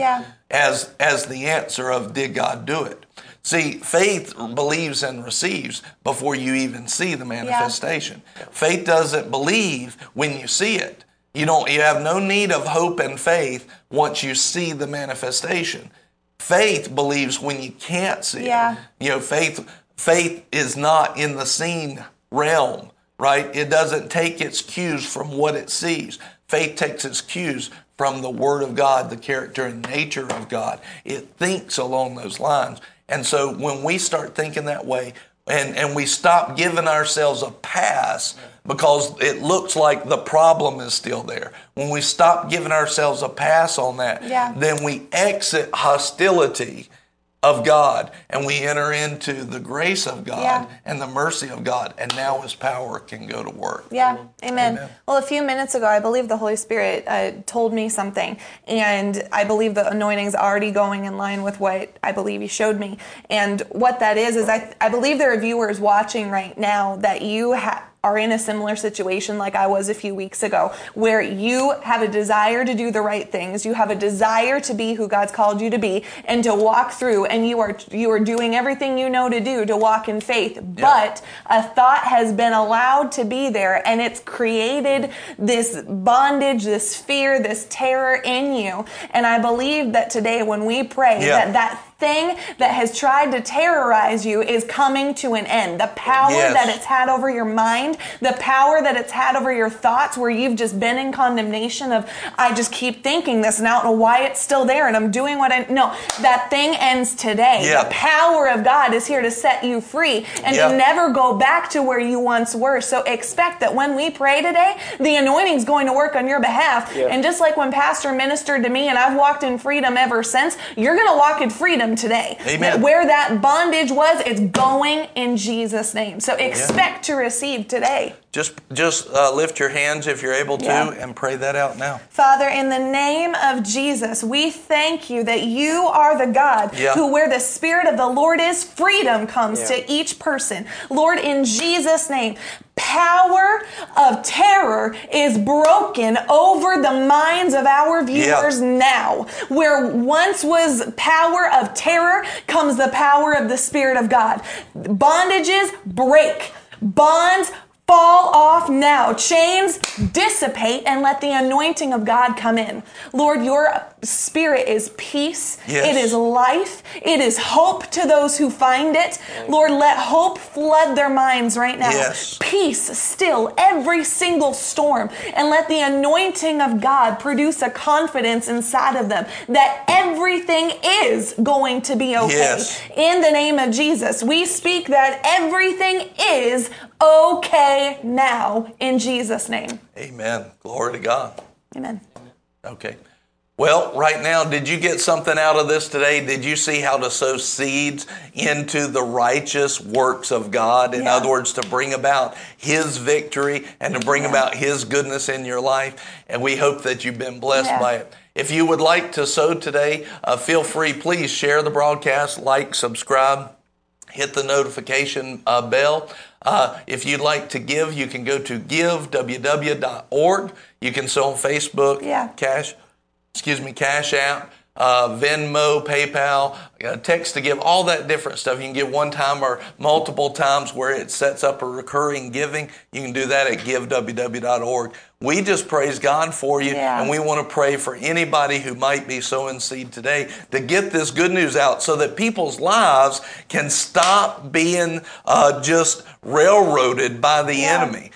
as the answer of did God do it? See, faith believes and receives before you even see the manifestation. Faith doesn't believe when you see it. You have no need of hope and faith once you see the manifestation. Faith believes when you can't see it. You know, faith is not in the seen realm, right? It doesn't take its cues from what it sees. Faith takes its cues from the Word of God, the character and nature of God. It thinks along those lines. And so when we start thinking that way, and we stop giving ourselves a pass because it looks like the problem is still there. When we stop giving ourselves a pass on that, then we exit hostility of God and we enter into the grace of God and the mercy of God. And now His power can go to work. Amen. Well, a few minutes ago, I believe the Holy Spirit told me something. And I believe the anointing's already going in line with what I believe He showed me. And what that is I believe there are viewers watching right now that you are in a similar situation like I was a few weeks ago, where you have a desire to do the right things. You have a desire to be who God's called you to be and to walk through, and you are doing everything you know to do to walk in faith. But a thought has been allowed to be there, and it's created this bondage, this fear, this terror in you. And I believe that today when we pray that thing that has tried to terrorize you is coming to an end. The power that it's had over your mind, the power that it's had over your thoughts, where you've just been in condemnation of, I just keep thinking this and I don't know why it's still there and I'm doing what that thing ends today. The power of God is here to set you free and to never go back to where you once were. So expect that when we pray today, the anointing is going to work on your behalf. And just like when Pastor ministered to me and I've walked in freedom ever since, you're going to walk in freedom today. Amen. Where that bondage was, it's going in Jesus' name. So expect to receive today. Just lift your hands if you're able to and pray that out now. Father, in the name of Jesus, we thank You that You are the God who, where the Spirit of the Lord is, freedom comes to each person. Lord, in Jesus' name, power of terror is broken over the minds of our viewers now. Where once was power of terror comes the power of the Spirit of God. Bondages break. Bonds fall off now. Chains dissipate, and let the anointing of God come in. Lord, Your Spirit is peace. Yes. It is life. It is hope to those who find it. Lord, let hope flood their minds right now. Yes. Peace still every single storm. And let the anointing of God produce a confidence inside of them that everything is going to be okay. Yes. In the name of Jesus, we speak that everything is okay now, in Jesus' name. Amen. Glory to God. Amen. Okay. Well, right now, did you get something out of this today? Did you see how to sow seeds into the righteous works of God? In other words, to bring about His victory and to bring about His goodness in your life. And we hope that you've been blessed by it. If you would like to sow today, feel free. Please share the broadcast, like, subscribe, hit the notification bell. If you'd like to give, you can go to giveww.org. You can sow on Facebook, Cash App, Venmo, PayPal, text to give, all that different stuff. You can give one time or multiple times where it sets up a recurring giving. You can do that at giveww.org. We just praise God for you, and we want to pray for anybody who might be sowing seed today to get this good news out so that people's lives can stop being just railroaded by the enemy.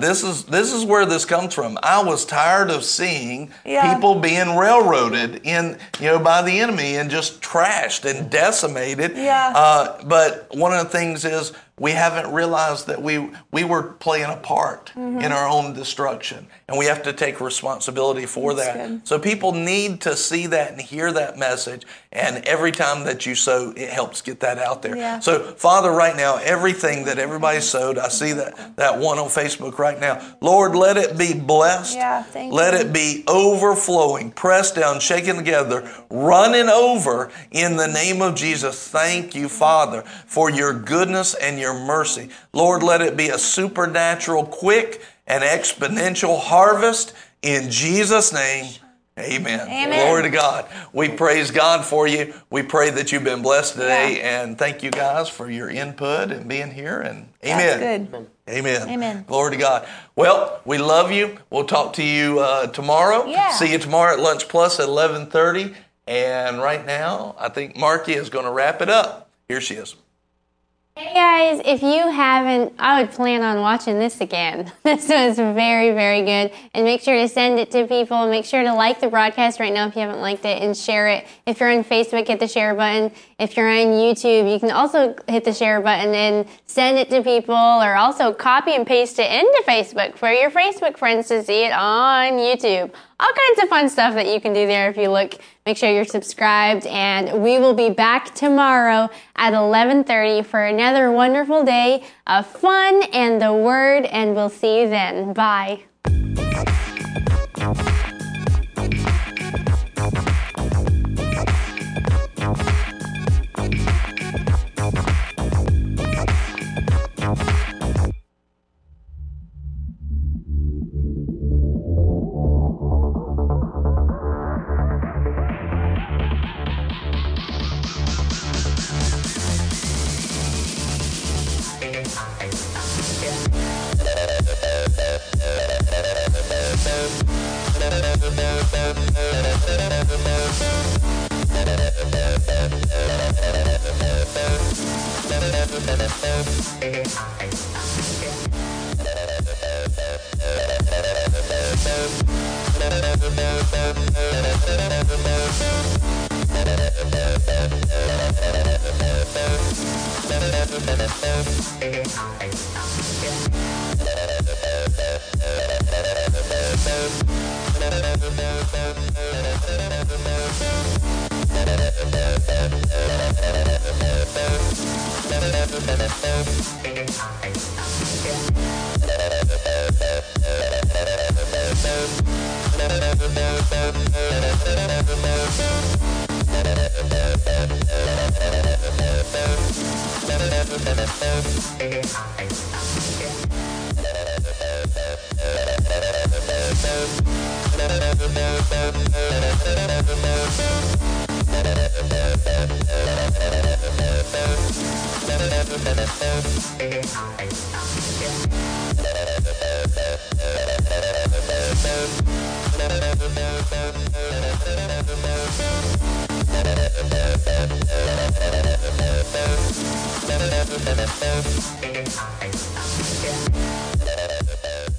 This is where this comes from. I was tired of seeing people being railroaded by the enemy and just trashed and decimated. But one of the things is we haven't realized that we were playing a part in our own destruction, and we have to take responsibility for that. Good. So people need to see that and hear that message, and every time that you sow, it helps get that out there. Yeah. So Father, right now, everything that everybody sowed, I see that one on Facebook right now. Lord, let it be blessed. Yeah, let it be overflowing, pressed down, shaken together, running over in the name of Jesus. Thank you, Father, for your goodness and your mercy. Lord, let it be a supernatural, quick, and exponential harvest in Jesus' name. Amen. Amen. Glory to God. We praise God for you. We pray that you've been blessed today, and thank you guys for your input and being here. And amen. That's good. Amen. Amen. Glory to God. Well, we love you. We'll talk to you tomorrow. Yeah. See you tomorrow at Lunch Plus at 11:30. And right now, I think Markey is going to wrap it up. Here she is. Hey guys, if you haven't, I would plan on watching this again. This was very, very good. And make sure to send it to people. Make sure to like the broadcast right now if you haven't liked it, and share it. If you're on Facebook, hit the share button. If you're on YouTube, you can also hit the share button and send it to people, or also copy and paste it into Facebook for your Facebook friends to see it on YouTube. All kinds of fun stuff that you can do there if you look. Make sure you're subscribed, and we will be back tomorrow at 11:30 for another wonderful day of fun and the Word, and we'll see you then. Bye.